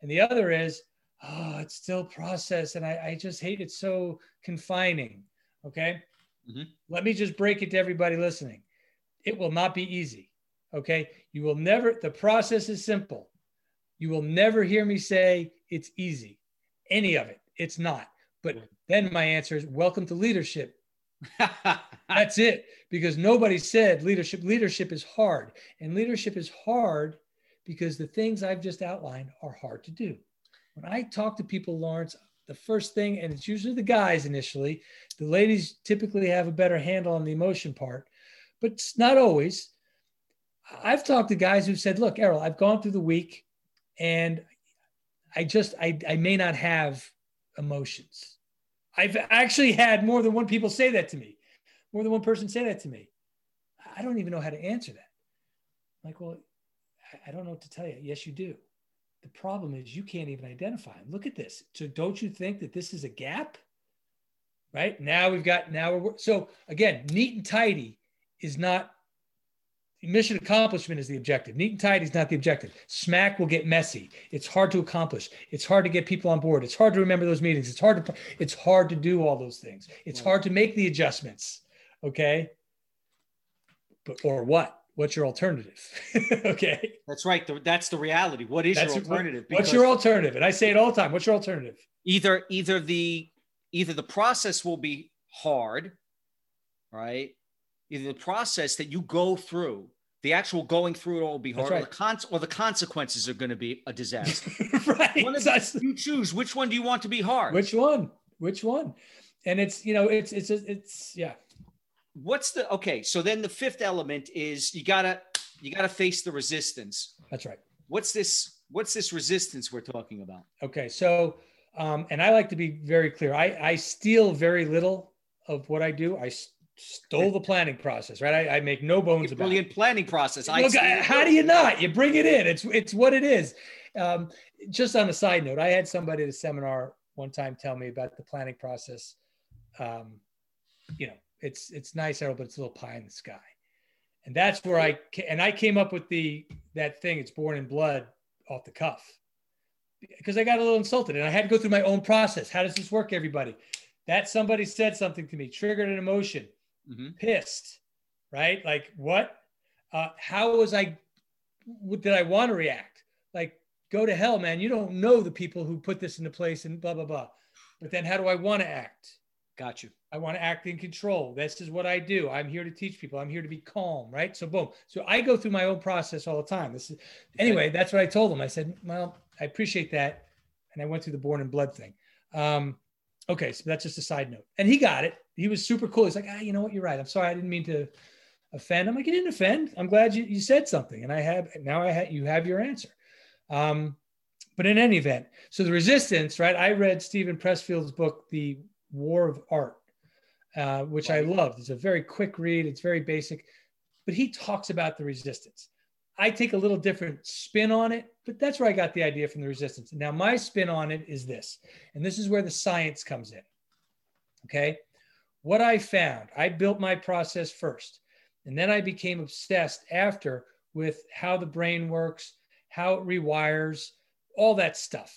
And the other is, oh, it's still process. And I just hate it. So confining, okay? Mm-hmm. Let me just break it to everybody listening. It will not be easy. Okay, you will never, the process is simple. You will never hear me say it's easy, any of it, it's not. But then my answer is welcome to leadership. That's it, because nobody said leadership. Leadership is hard, and leadership is hard because the things I've just outlined are hard to do. When I talk to people, Lawrence, the first thing, and it's usually the guys initially, the ladies typically have a better handle on the emotion part, but it's not always. I've talked to guys who said, look, Errol, I've gone through the week and I may not have emotions. I've actually had more than one people say that to me. More than one person say that to me. I don't even know how to answer that. I'm like, well, I don't know what to tell you. Yes, you do. The problem is you can't even identify them. Look at this. So don't you think that this is a gap? Right? So again, neat and tidy is not, mission accomplishment is the objective. Neat and tidy is not the objective. SMAC will get messy. It's hard to accomplish. It's hard to get people on board. It's hard to remember those meetings. It's hard to do all those things. It's hard to make the adjustments. Okay. But or what? what's your alternative? Okay. That's right. That's the reality. What is your alternative? What's your alternative? And I say it all the time. What's your alternative? Either the process will be hard, right? Either the process that you go through, the actual going through it all will be hard, right, or the consequences are going to be a disaster. Right. You choose which one do you want to be hard? Which one? And it's so then the fifth element is you gotta face the resistance. That's right. What's this resistance we're talking about? Okay. So, and I like to be very clear. I steal very little of what I do. I stole the planning process, right? I make no bones about it. Brilliant planning process. Look, how do you not? You bring it in. It's what it is. Just on a side note, I had somebody at a seminar one time tell me about the planning process. It's nice, Errol, but it's a little pie in the sky. And that's where I came up with that thing, it's born in blood, off the cuff, because I got a little insulted and I had to go through my own process. How does this work, everybody? That somebody said something to me, triggered an emotion, pissed, right? Like what? How was did I want to react? Like, go to hell, man. You don't know the people who put this into place and blah, blah, blah. But then how do I want to act? Got you. I want to act in control. This is what I do. I'm here to teach people. I'm here to be calm, right? So boom. So I go through my own process all the time. Anyway, that's what I told them. I said, well, I appreciate that. And I went through the born and blood thing. Okay. So that's just a side note. And he got it. He was super cool. He's like, you know what? You're right. I'm sorry. I didn't mean to offend. I'm like, you didn't offend. I'm glad you said something. And you have your answer. But in any event, so the resistance, right? I read Stephen Pressfield's book, The War of Art, which I loved. It's a very quick read. It's very basic, but he talks about the resistance. I take a little different spin on it, but that's where I got the idea from the resistance. Now my spin on it is this, and this is where the science comes in. Okay. What I found, I built my process first, and then I became obsessed after with how the brain works, how it rewires, all that stuff.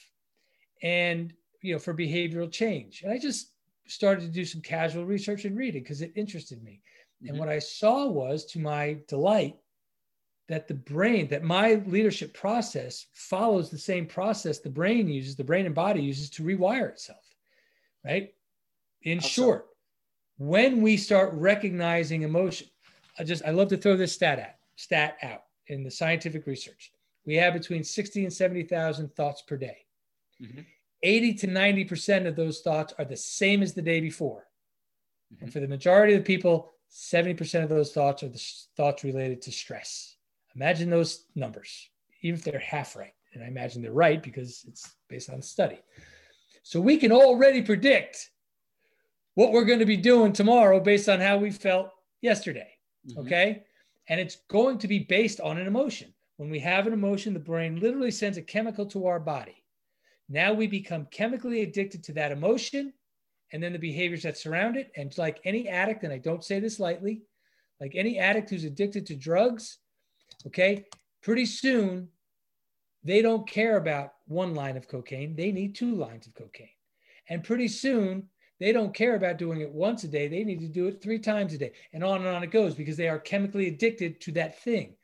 And, for behavioral change. And I just started to do some casual research and reading because it interested me. Mm-hmm. And what I saw was, to my delight, that that my leadership process follows the same process the brain and body uses to rewire itself, right? In short, when we start recognizing emotion, I love to throw this stat out in the scientific research. We have between 60 and 70,000 thoughts per day. Mm-hmm. 80 to 90% of those thoughts are the same as the day before. Mm-hmm. And for the majority of the people, 70% of those thoughts are the thoughts related to stress. Imagine those numbers, even if they're half right. And I imagine they're right because it's based on a study. So we can already predict what we're going to be doing tomorrow based on how we felt yesterday. Mm-hmm. Okay. And it's going to be based on an emotion. When we have an emotion, the brain literally sends a chemical to our body. Now we become chemically addicted to that emotion and then the behaviors that surround it. And like any addict, and I don't say this lightly, like any addict who's addicted to drugs, okay, pretty soon they don't care about one line of cocaine. They need two lines of cocaine. And pretty soon they don't care about doing it once a day. They need to do it 3 times a day, and on it goes, because they are chemically addicted to that thing.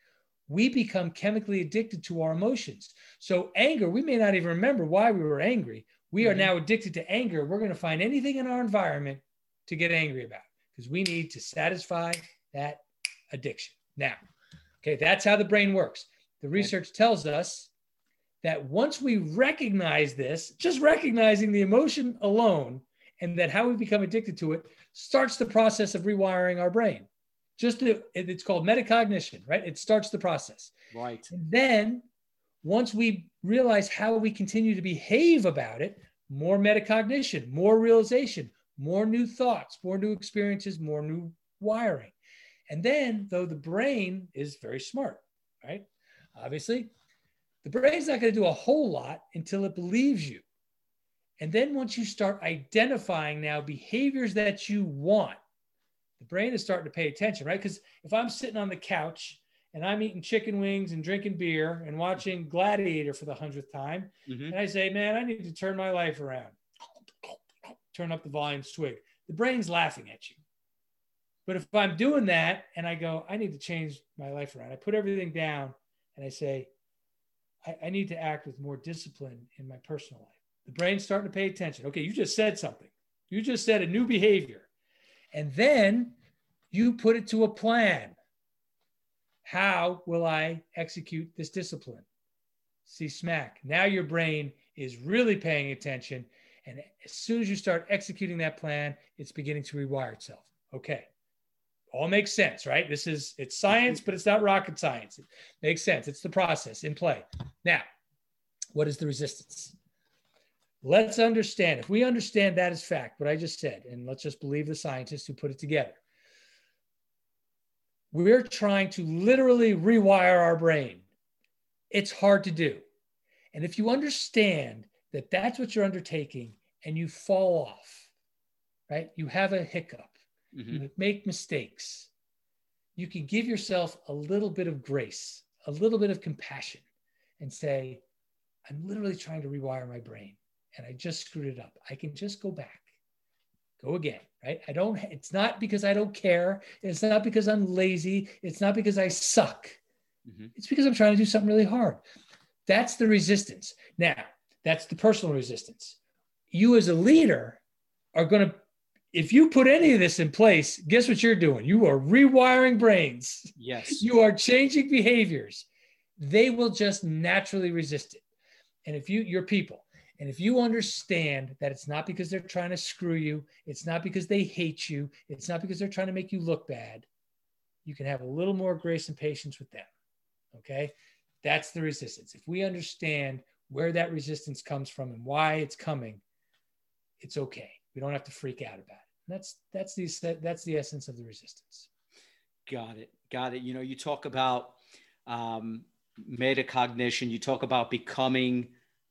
We become chemically addicted to our emotions. So anger, we may not even remember why we were angry. We are now addicted to anger. We're going to find anything in our environment to get angry about because we need to satisfy that addiction. Now, okay, that's how the brain works. The research tells us that once we recognize this, just recognizing the emotion alone and that how we become addicted to it starts the process of rewiring our brain. It's called metacognition, right? It starts the process. Right. And then once we realize how we continue to behave about it, more metacognition, more realization, more new thoughts, more new experiences, more new wiring. And then, though, the brain is very smart, right? Obviously, the brain's not going to do a whole lot until it believes you. And then once you start identifying now behaviors that you want, the brain is starting to pay attention, right? Because if I'm sitting on the couch and I'm eating chicken wings and drinking beer and watching Gladiator for the 100th time, and I say, man, I need to turn my life around. Turn up the volume swig. The brain's laughing at you. But if I'm doing that and I go, I need to change my life around, I put everything down and I say, I need to act with more discipline in my personal life. The brain's starting to pay attention. Okay, you just said something. You just said a new behavior. And then you put it to a plan. How will I execute this discipline? See, smack. Now your brain is really paying attention. And as soon as you start executing that plan, it's beginning to rewire itself. Okay. All makes sense, right? It's science, but it's not rocket science. It makes sense. It's the process in play. Now, what is the resistance? Let's understand. If we understand that as fact, what I just said, and let's just believe the scientists who put it together, we're trying to literally rewire our brain. It's hard to do. And if you understand that that's what you're undertaking and you fall off, right? You have a hiccup. Mm-hmm. You make mistakes. You can give yourself a little bit of grace, a little bit of compassion, and say, I'm literally trying to rewire my brain and I just screwed it up. I can just go back, go again, right? It's not because I don't care. It's not because I'm lazy. It's not because I suck. Mm-hmm. It's because I'm trying to do something really hard. That's the resistance. Now, that's the personal resistance. You as a leader are going to, if you put any of this in place, guess what you're doing? You are rewiring brains. Yes. You are changing behaviors. They will just naturally resist it. And if your people, and if you understand that it's not because they're trying to screw you, it's not because they hate you, it's not because they're trying to make you look bad, you can have a little more grace and patience with them. Okay? That's the resistance. If we understand where that resistance comes from and why it's coming, it's okay. We don't have to freak out about it. That's the essence of the resistance. Got it. You know, you talk about metacognition. You talk about becoming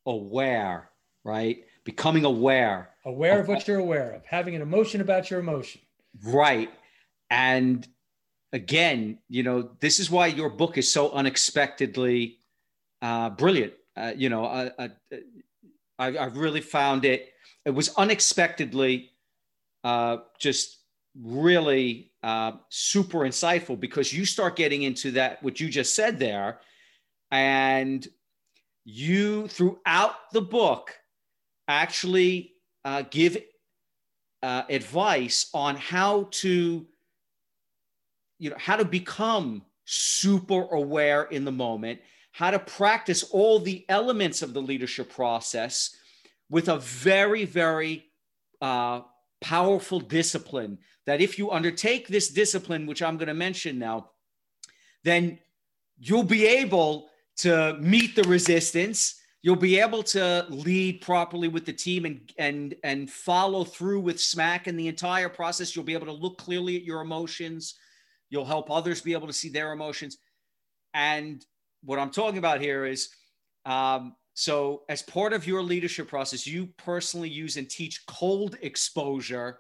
aware, right? Becoming aware. Aware of what you're aware of. Having an emotion about your emotion. Right. And again, you know, this is why your book is so unexpectedly brilliant. I really found it. It was unexpectedly just really super insightful, because you start getting into that, what you just said there. And you, throughout the book, actually give advice on how to become super aware in the moment, how to practice all the elements of the leadership process with a very, very powerful discipline, that if you undertake this discipline, which I'm going to mention now, then you'll be able to meet the resistance. You'll be able to lead properly with the team and follow through with SMACC and the entire process. You'll be able to look clearly at your emotions. You'll help others be able to see their emotions. And what I'm talking about here is, so as part of your leadership process, you personally use and teach cold exposure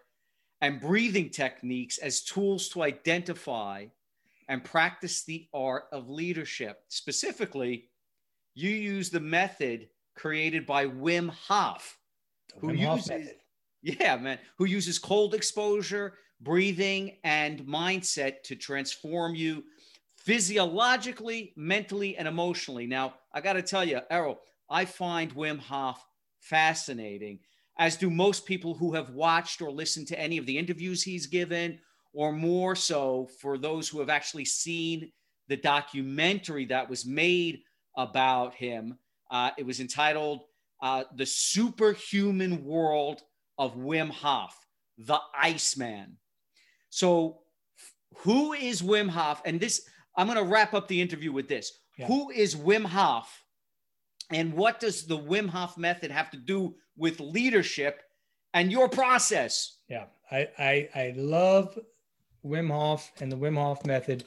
and breathing techniques as tools to identify and practice the art of leadership. Specifically, you use the method created by Wim Hof, who uses cold exposure, breathing, and mindset to transform you physiologically, mentally, and emotionally. Now, I got to tell you, Errol, I find Wim Hof fascinating, as do most people who have watched or listened to any of the interviews he's given, or more so for those who have actually seen the documentary that was made about him. It was entitled The Superhuman World of Wim Hof, The Iceman. So who is Wim Hof? And this, I'm going to wrap up the interview with this. Yeah. Who is Wim Hof? And what does the Wim Hof method have to do with leadership and your process? Yeah, I love Wim Hof and the Wim Hof method.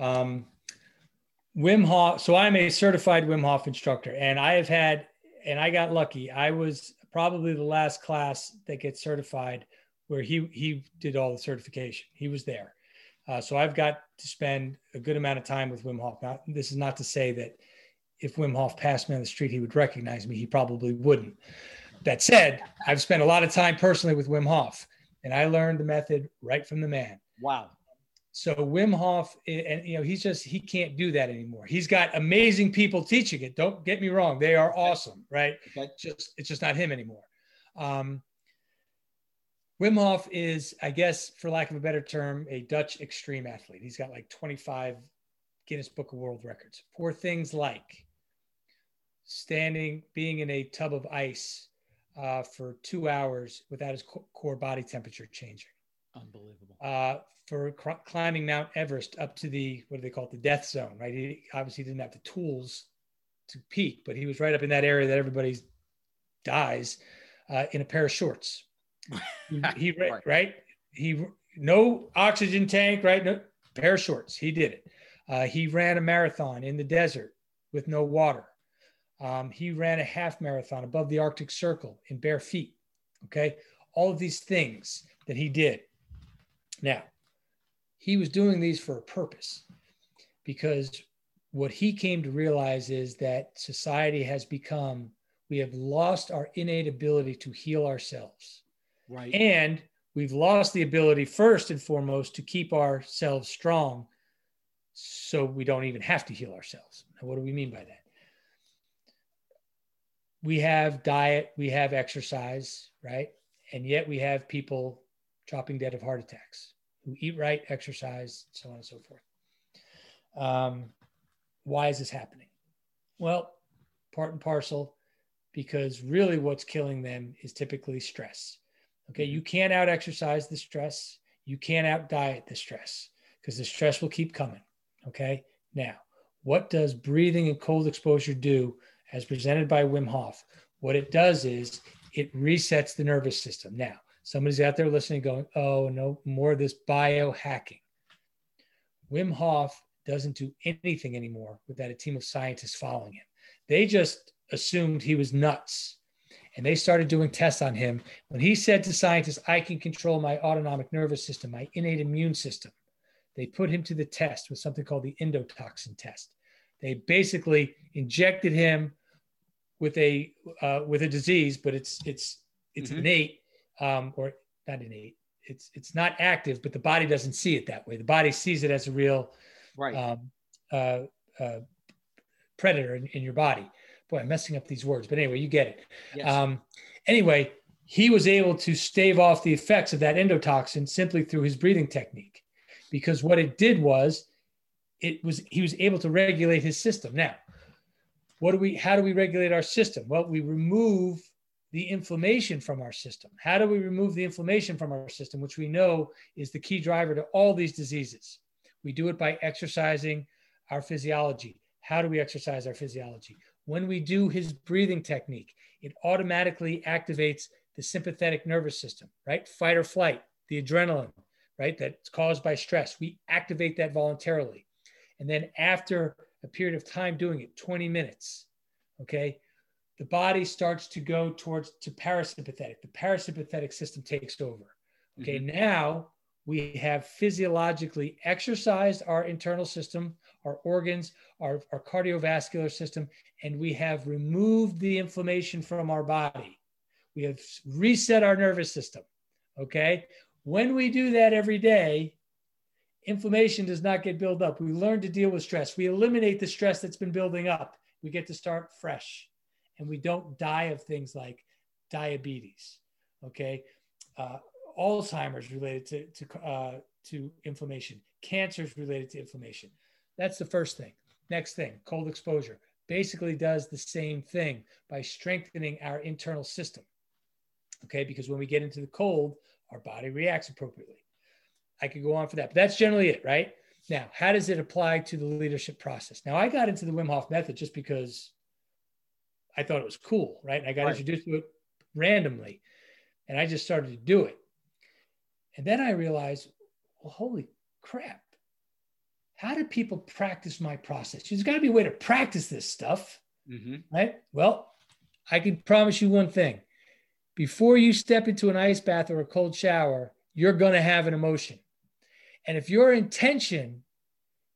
Wim Hof, so I'm a certified Wim Hof instructor, and I got lucky. I was probably the last class that gets certified where he did all the certification. He was there. So I've got to spend a good amount of time with Wim Hof. Now, this is not to say that if Wim Hof passed me on the street, he would recognize me. He probably wouldn't. That said, I've spent a lot of time personally with Wim Hof, and I learned the method right from the man. Wow. So Wim Hof, and you know, he's just, he can't do that anymore. He's got amazing people teaching it. Don't get me wrong. They are awesome, right? Okay. It's just not him anymore. Wim Hof is, I guess, for lack of a better term, a Dutch extreme athlete. He's got like 25 Guinness Book of World Records for things like standing, being in a tub of ice for 2 hours without his core body temperature changing. Unbelievable. For climbing Mount Everest up to the, what do they call it, the death zone, right? He obviously didn't have the tools to peak, but he was right up in that area that everybody dies in a pair of shorts. He right? He, no oxygen tank, right? No pair of shorts. He did it. He ran a marathon in the desert with no water. He ran a half marathon above the Arctic Circle in bare feet. Okay. All of these things that he did. Now, he was doing these for a purpose, because what he came to realize is that society has become, we have lost our innate ability to heal ourselves. Right. And we've lost the ability, first and foremost, to keep ourselves strong so we don't even have to heal ourselves. Now, what do we mean by that? We have diet, we have exercise, right? And yet we have people dropping dead of heart attacks who eat right, exercise, so on and so forth. Why is this happening? Well, part and parcel, because really what's killing them is typically stress. Okay, you can't out exercise the stress. You can't out diet the stress, because the stress will keep coming. Okay, now, what does breathing and cold exposure do as presented by Wim Hof? What it does is it resets the nervous system. Now, somebody's out there listening going, oh, no more of this biohacking. Wim Hof doesn't do anything anymore without a team of scientists following him. They just assumed he was nuts. And they started doing tests on him. When he said to scientists, I can control my autonomic nervous system, my innate immune system, they put him to the test with something called the endotoxin test. They basically injected him with a disease, but it's mm-hmm. innate, or not innate. It's not active, but the body doesn't see it that way. The body sees it as a real predator in your body. Boy, I'm messing up these words, but anyway, you get it. Yes. Anyway, he was able to stave off the effects of that endotoxin simply through his breathing technique, because what it did was, he was able to regulate his system. Now, how do we regulate our system? Well, we remove the inflammation from our system. How do we remove the inflammation from our system, which we know is the key driver to all these diseases? We do it by exercising our physiology. How do we exercise our physiology? When we do his breathing technique, it automatically activates the sympathetic nervous system, right? Fight or flight, the adrenaline, right? That's caused by stress. We activate that voluntarily. And then after a period of time doing it, 20 minutes, okay, the body starts to go to parasympathetic. The parasympathetic system takes over. Okay, mm-hmm. Now we have physiologically exercised our internal system, our organs, our cardiovascular system, and we have removed the inflammation from our body. We have reset our nervous system, okay? When we do that every day, inflammation does not get built up. We learn to deal with stress. We eliminate the stress that's been building up. We get to start fresh, and we don't die of things like diabetes, okay? Alzheimer's related to inflammation. Cancer's related to inflammation. That's the first thing. Next thing, cold exposure basically does the same thing by strengthening our internal system. Okay, because when we get into the cold, our body reacts appropriately. I could go on for that, but that's generally it, right? Now, how does it apply to the leadership process? Now, I got into the Wim Hof method just because I thought it was cool, right? And I got introduced to it randomly, and I just started to do it. And then I realized, well, holy crap. How do people practice my process? There's got to be a way to practice this stuff, mm-hmm. right? Well, I can promise you one thing. Before you step into an ice bath or a cold shower, you're going to have an emotion. And if your intention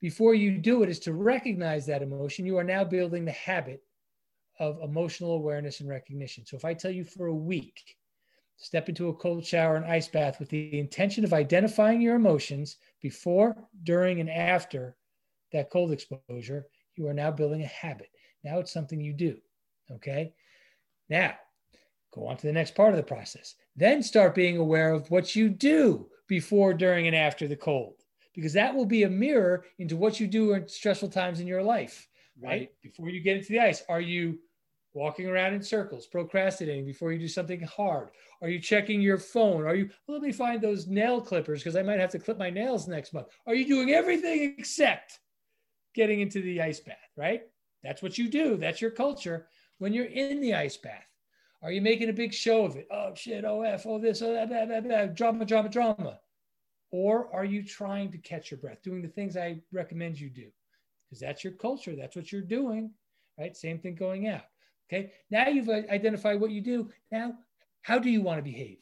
before you do it is to recognize that emotion, you are now building the habit of emotional awareness and recognition. So if I tell you for a week Step into a cold shower and ice bath with the intention of identifying your emotions before, during, and after that cold exposure. You are now building a habit. Now it's something you do, okay? Now, go on to the next part of the process. Then start being aware of what you do before, during, and after the cold, because that will be a mirror into what you do in stressful times in your life, right? Before you get into the ice, are you walking around in circles, procrastinating before you do something hard? Are you checking your phone? Are you, well, let me find those nail clippers because I might have to clip my nails next month. Are you doing everything except getting into the ice bath, right? That's what you do. That's your culture when you're in the ice bath. Are you making a big show of it? Oh shit, oh F, oh this, oh that, that, that, that, drama, drama, drama. Or are you trying to catch your breath, doing the things I recommend you do? Because that's your culture. That's what you're doing, right? Same thing going out. Okay, now you've identified what you do. Now, how do you want to behave?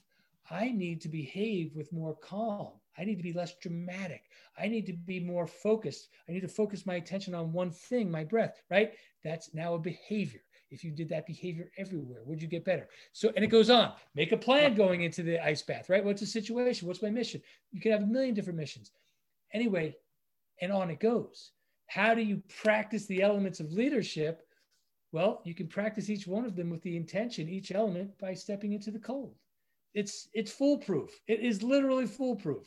I need to behave with more calm. I need to be less dramatic. I need to be more focused. I need to focus my attention on one thing, my breath, right? That's now a behavior. If you did that behavior everywhere, would you get better? So, and it goes on. Make a plan going into the ice bath, right? What's the situation? What's my mission? You can have a million different missions. Anyway, and on it goes. How do you practice the elements of leadership? Well, you can practice each one of them with the intention, each element, by stepping into the cold. It's foolproof. It is literally foolproof.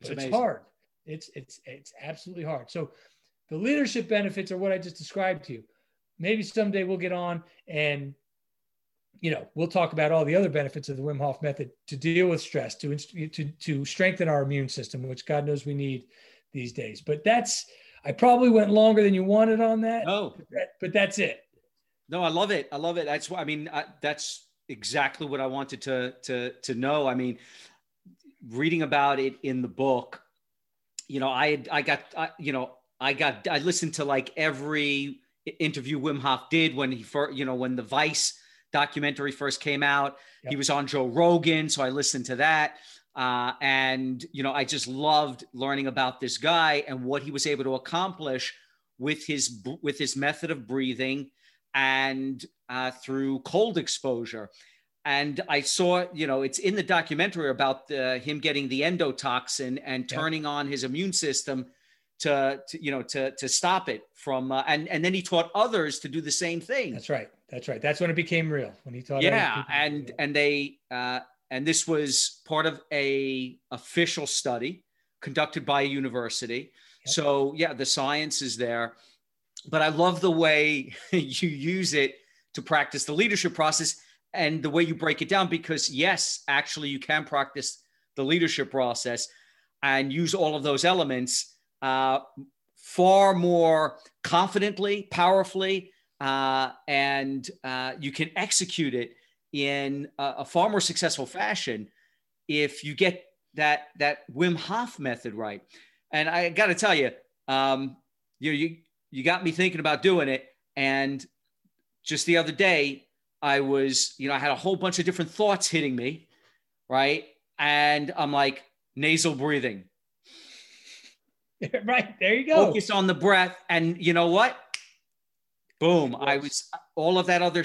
It's hard. It's absolutely hard. So the leadership benefits are what I just described to you. Maybe someday we'll get on and, you know, we'll talk about all the other benefits of the Wim Hof method to deal with stress, to strengthen our immune system, which God knows we need these days. But that's, I probably went longer than you wanted on that. Oh, but that's it. No, I love it. I love it. That's why, I mean, that's exactly what I wanted to know. I mean, reading about it in the book, you know, I listened to like every interview Wim Hof did when he first, you know, when the Vice documentary first came out. Yep. He was on Joe Rogan. So I listened to that. And, you know, I just loved learning about this guy and what he was able to accomplish with his method of breathing and through cold exposure. And I saw, you know, it's in the documentary about him getting the endotoxin and turning on his immune system to stop it from, and then he taught others to do the same thing. That's right. That's when it became real, when he taught. Yeah, and this was part of a official study conducted by a university. Yep. So yeah, the science is there. But I love the way you use it to practice the leadership process and the way you break it down, because yes, actually you can practice the leadership process and use all of those elements far more confidently, powerfully, and you can execute it in a far more successful fashion if you get that Wim Hof method right. And I got to tell you, you got me thinking about doing it. And just the other day, I had a whole bunch of different thoughts hitting me, right? And I'm like, nasal breathing. Right, there you go. Focus on the breath. And you know what? Boom. I was, all of that other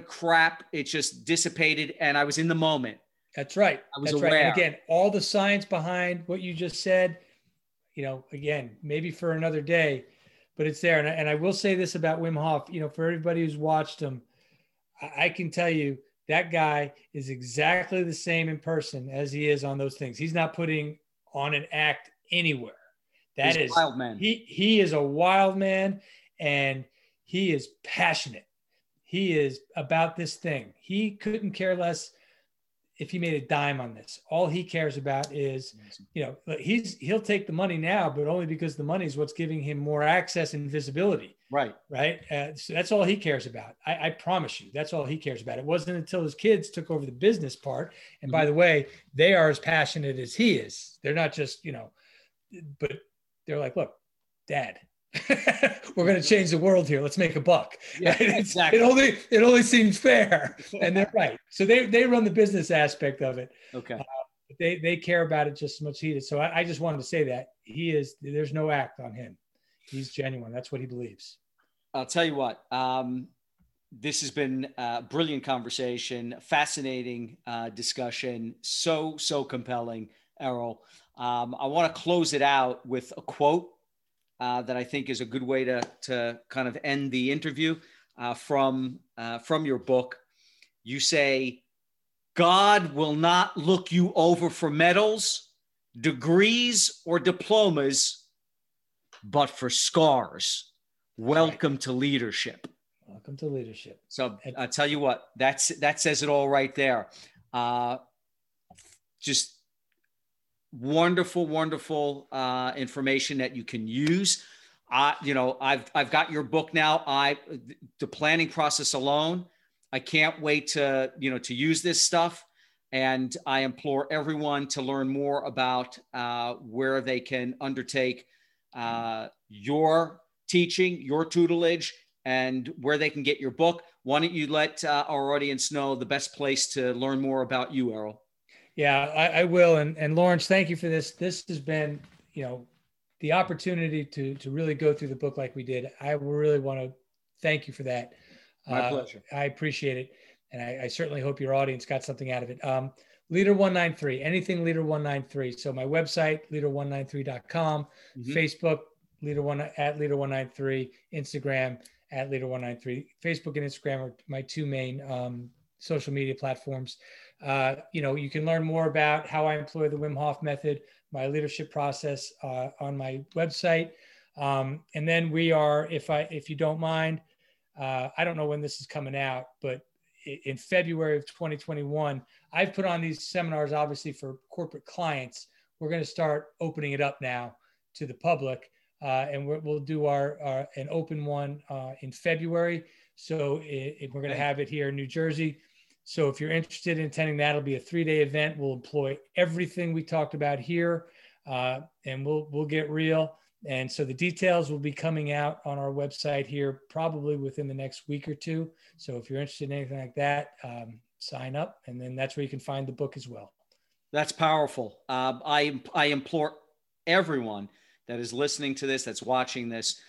crap, it just dissipated and I was in the moment. That's right. I was aware. Right. And again, all the science behind what you just said, you know, again, maybe for another day, but it's there. And I will say this about Wim Hof, you know, for everybody who's watched him, I can tell you that guy is exactly the same in person as he is on those things. He's not putting on an act anywhere. That is wild, man. He is a wild man, and he is passionate. He is about this thing. He couldn't care less if he made a dime on this. All he cares about is, you know, he'll take the money now, but only because the money is what's giving him more access and visibility. Right. Right. So that's all he cares about. I promise you, that's all he cares about. It wasn't until his kids took over the business part. And by the way, they are as passionate as he is. They're not just, you know, but they're like, look, Dad, we're going to change the world here. Let's make a buck. Yeah, exactly. It only seems fair, and they're right. So they run the business aspect of it. Okay. They care about it just as much as he does. So I just wanted to say that there's no act on him. He's genuine. That's what he believes. I'll tell you what. This has been a brilliant conversation, fascinating discussion, so compelling, Errol. I want to close it out with a quote that I think is a good way to kind of end the interview from your book. You say, "God will not look you over for medals, degrees, or diplomas, but for scars. Welcome to leadership." Welcome to leadership. So I'll tell you what, that says it all right there. Just wonderful information that you can use. I've got your book now. The planning process alone, I can't wait to use this stuff. And I implore everyone to learn more about where they can undertake your teaching, your tutelage, and where they can get your book. Why don't you let our audience know the best place to learn more about you, Errol? Yeah, I will. And Lawrence, thank you for this. This has been, the opportunity to really go through the book like we did. I really want to thank you for that. My pleasure. I appreciate it. And I certainly hope your audience got something out of it. Leader 193, anything Leader 193. So my website, leader193.com, Facebook, Leader 193, Instagram, at Leader 193. Facebook and Instagram are my two main social media platforms. You can learn more about how I employ the Wim Hof method, my leadership process on my website. And then we are, if you don't mind, I don't know when this is coming out, but in February of 2021, I've put on these seminars, obviously for corporate clients. We're going to start opening it up now to the public. And we'll do an open one in February. So we're going to have it here in New Jersey. So if you're interested in attending that, it'll be a 3-day event. We'll employ everything we talked about here, and we'll get real. And so the details will be coming out on our website here probably within the next week or two. So if you're interested in anything like that, sign up, and then that's where you can find the book as well. That's powerful. I implore everyone that is listening to this, that's watching this,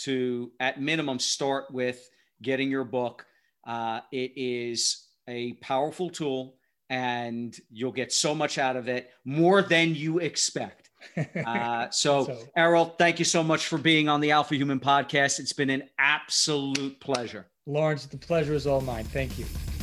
to at minimum start with getting your book. It is a powerful tool, and you'll get so much out of it, more than you expect. So Errol, thank you so much for being on the Alpha Human Podcast. It's been an absolute pleasure. Lawrence, the pleasure is all mine. Thank you.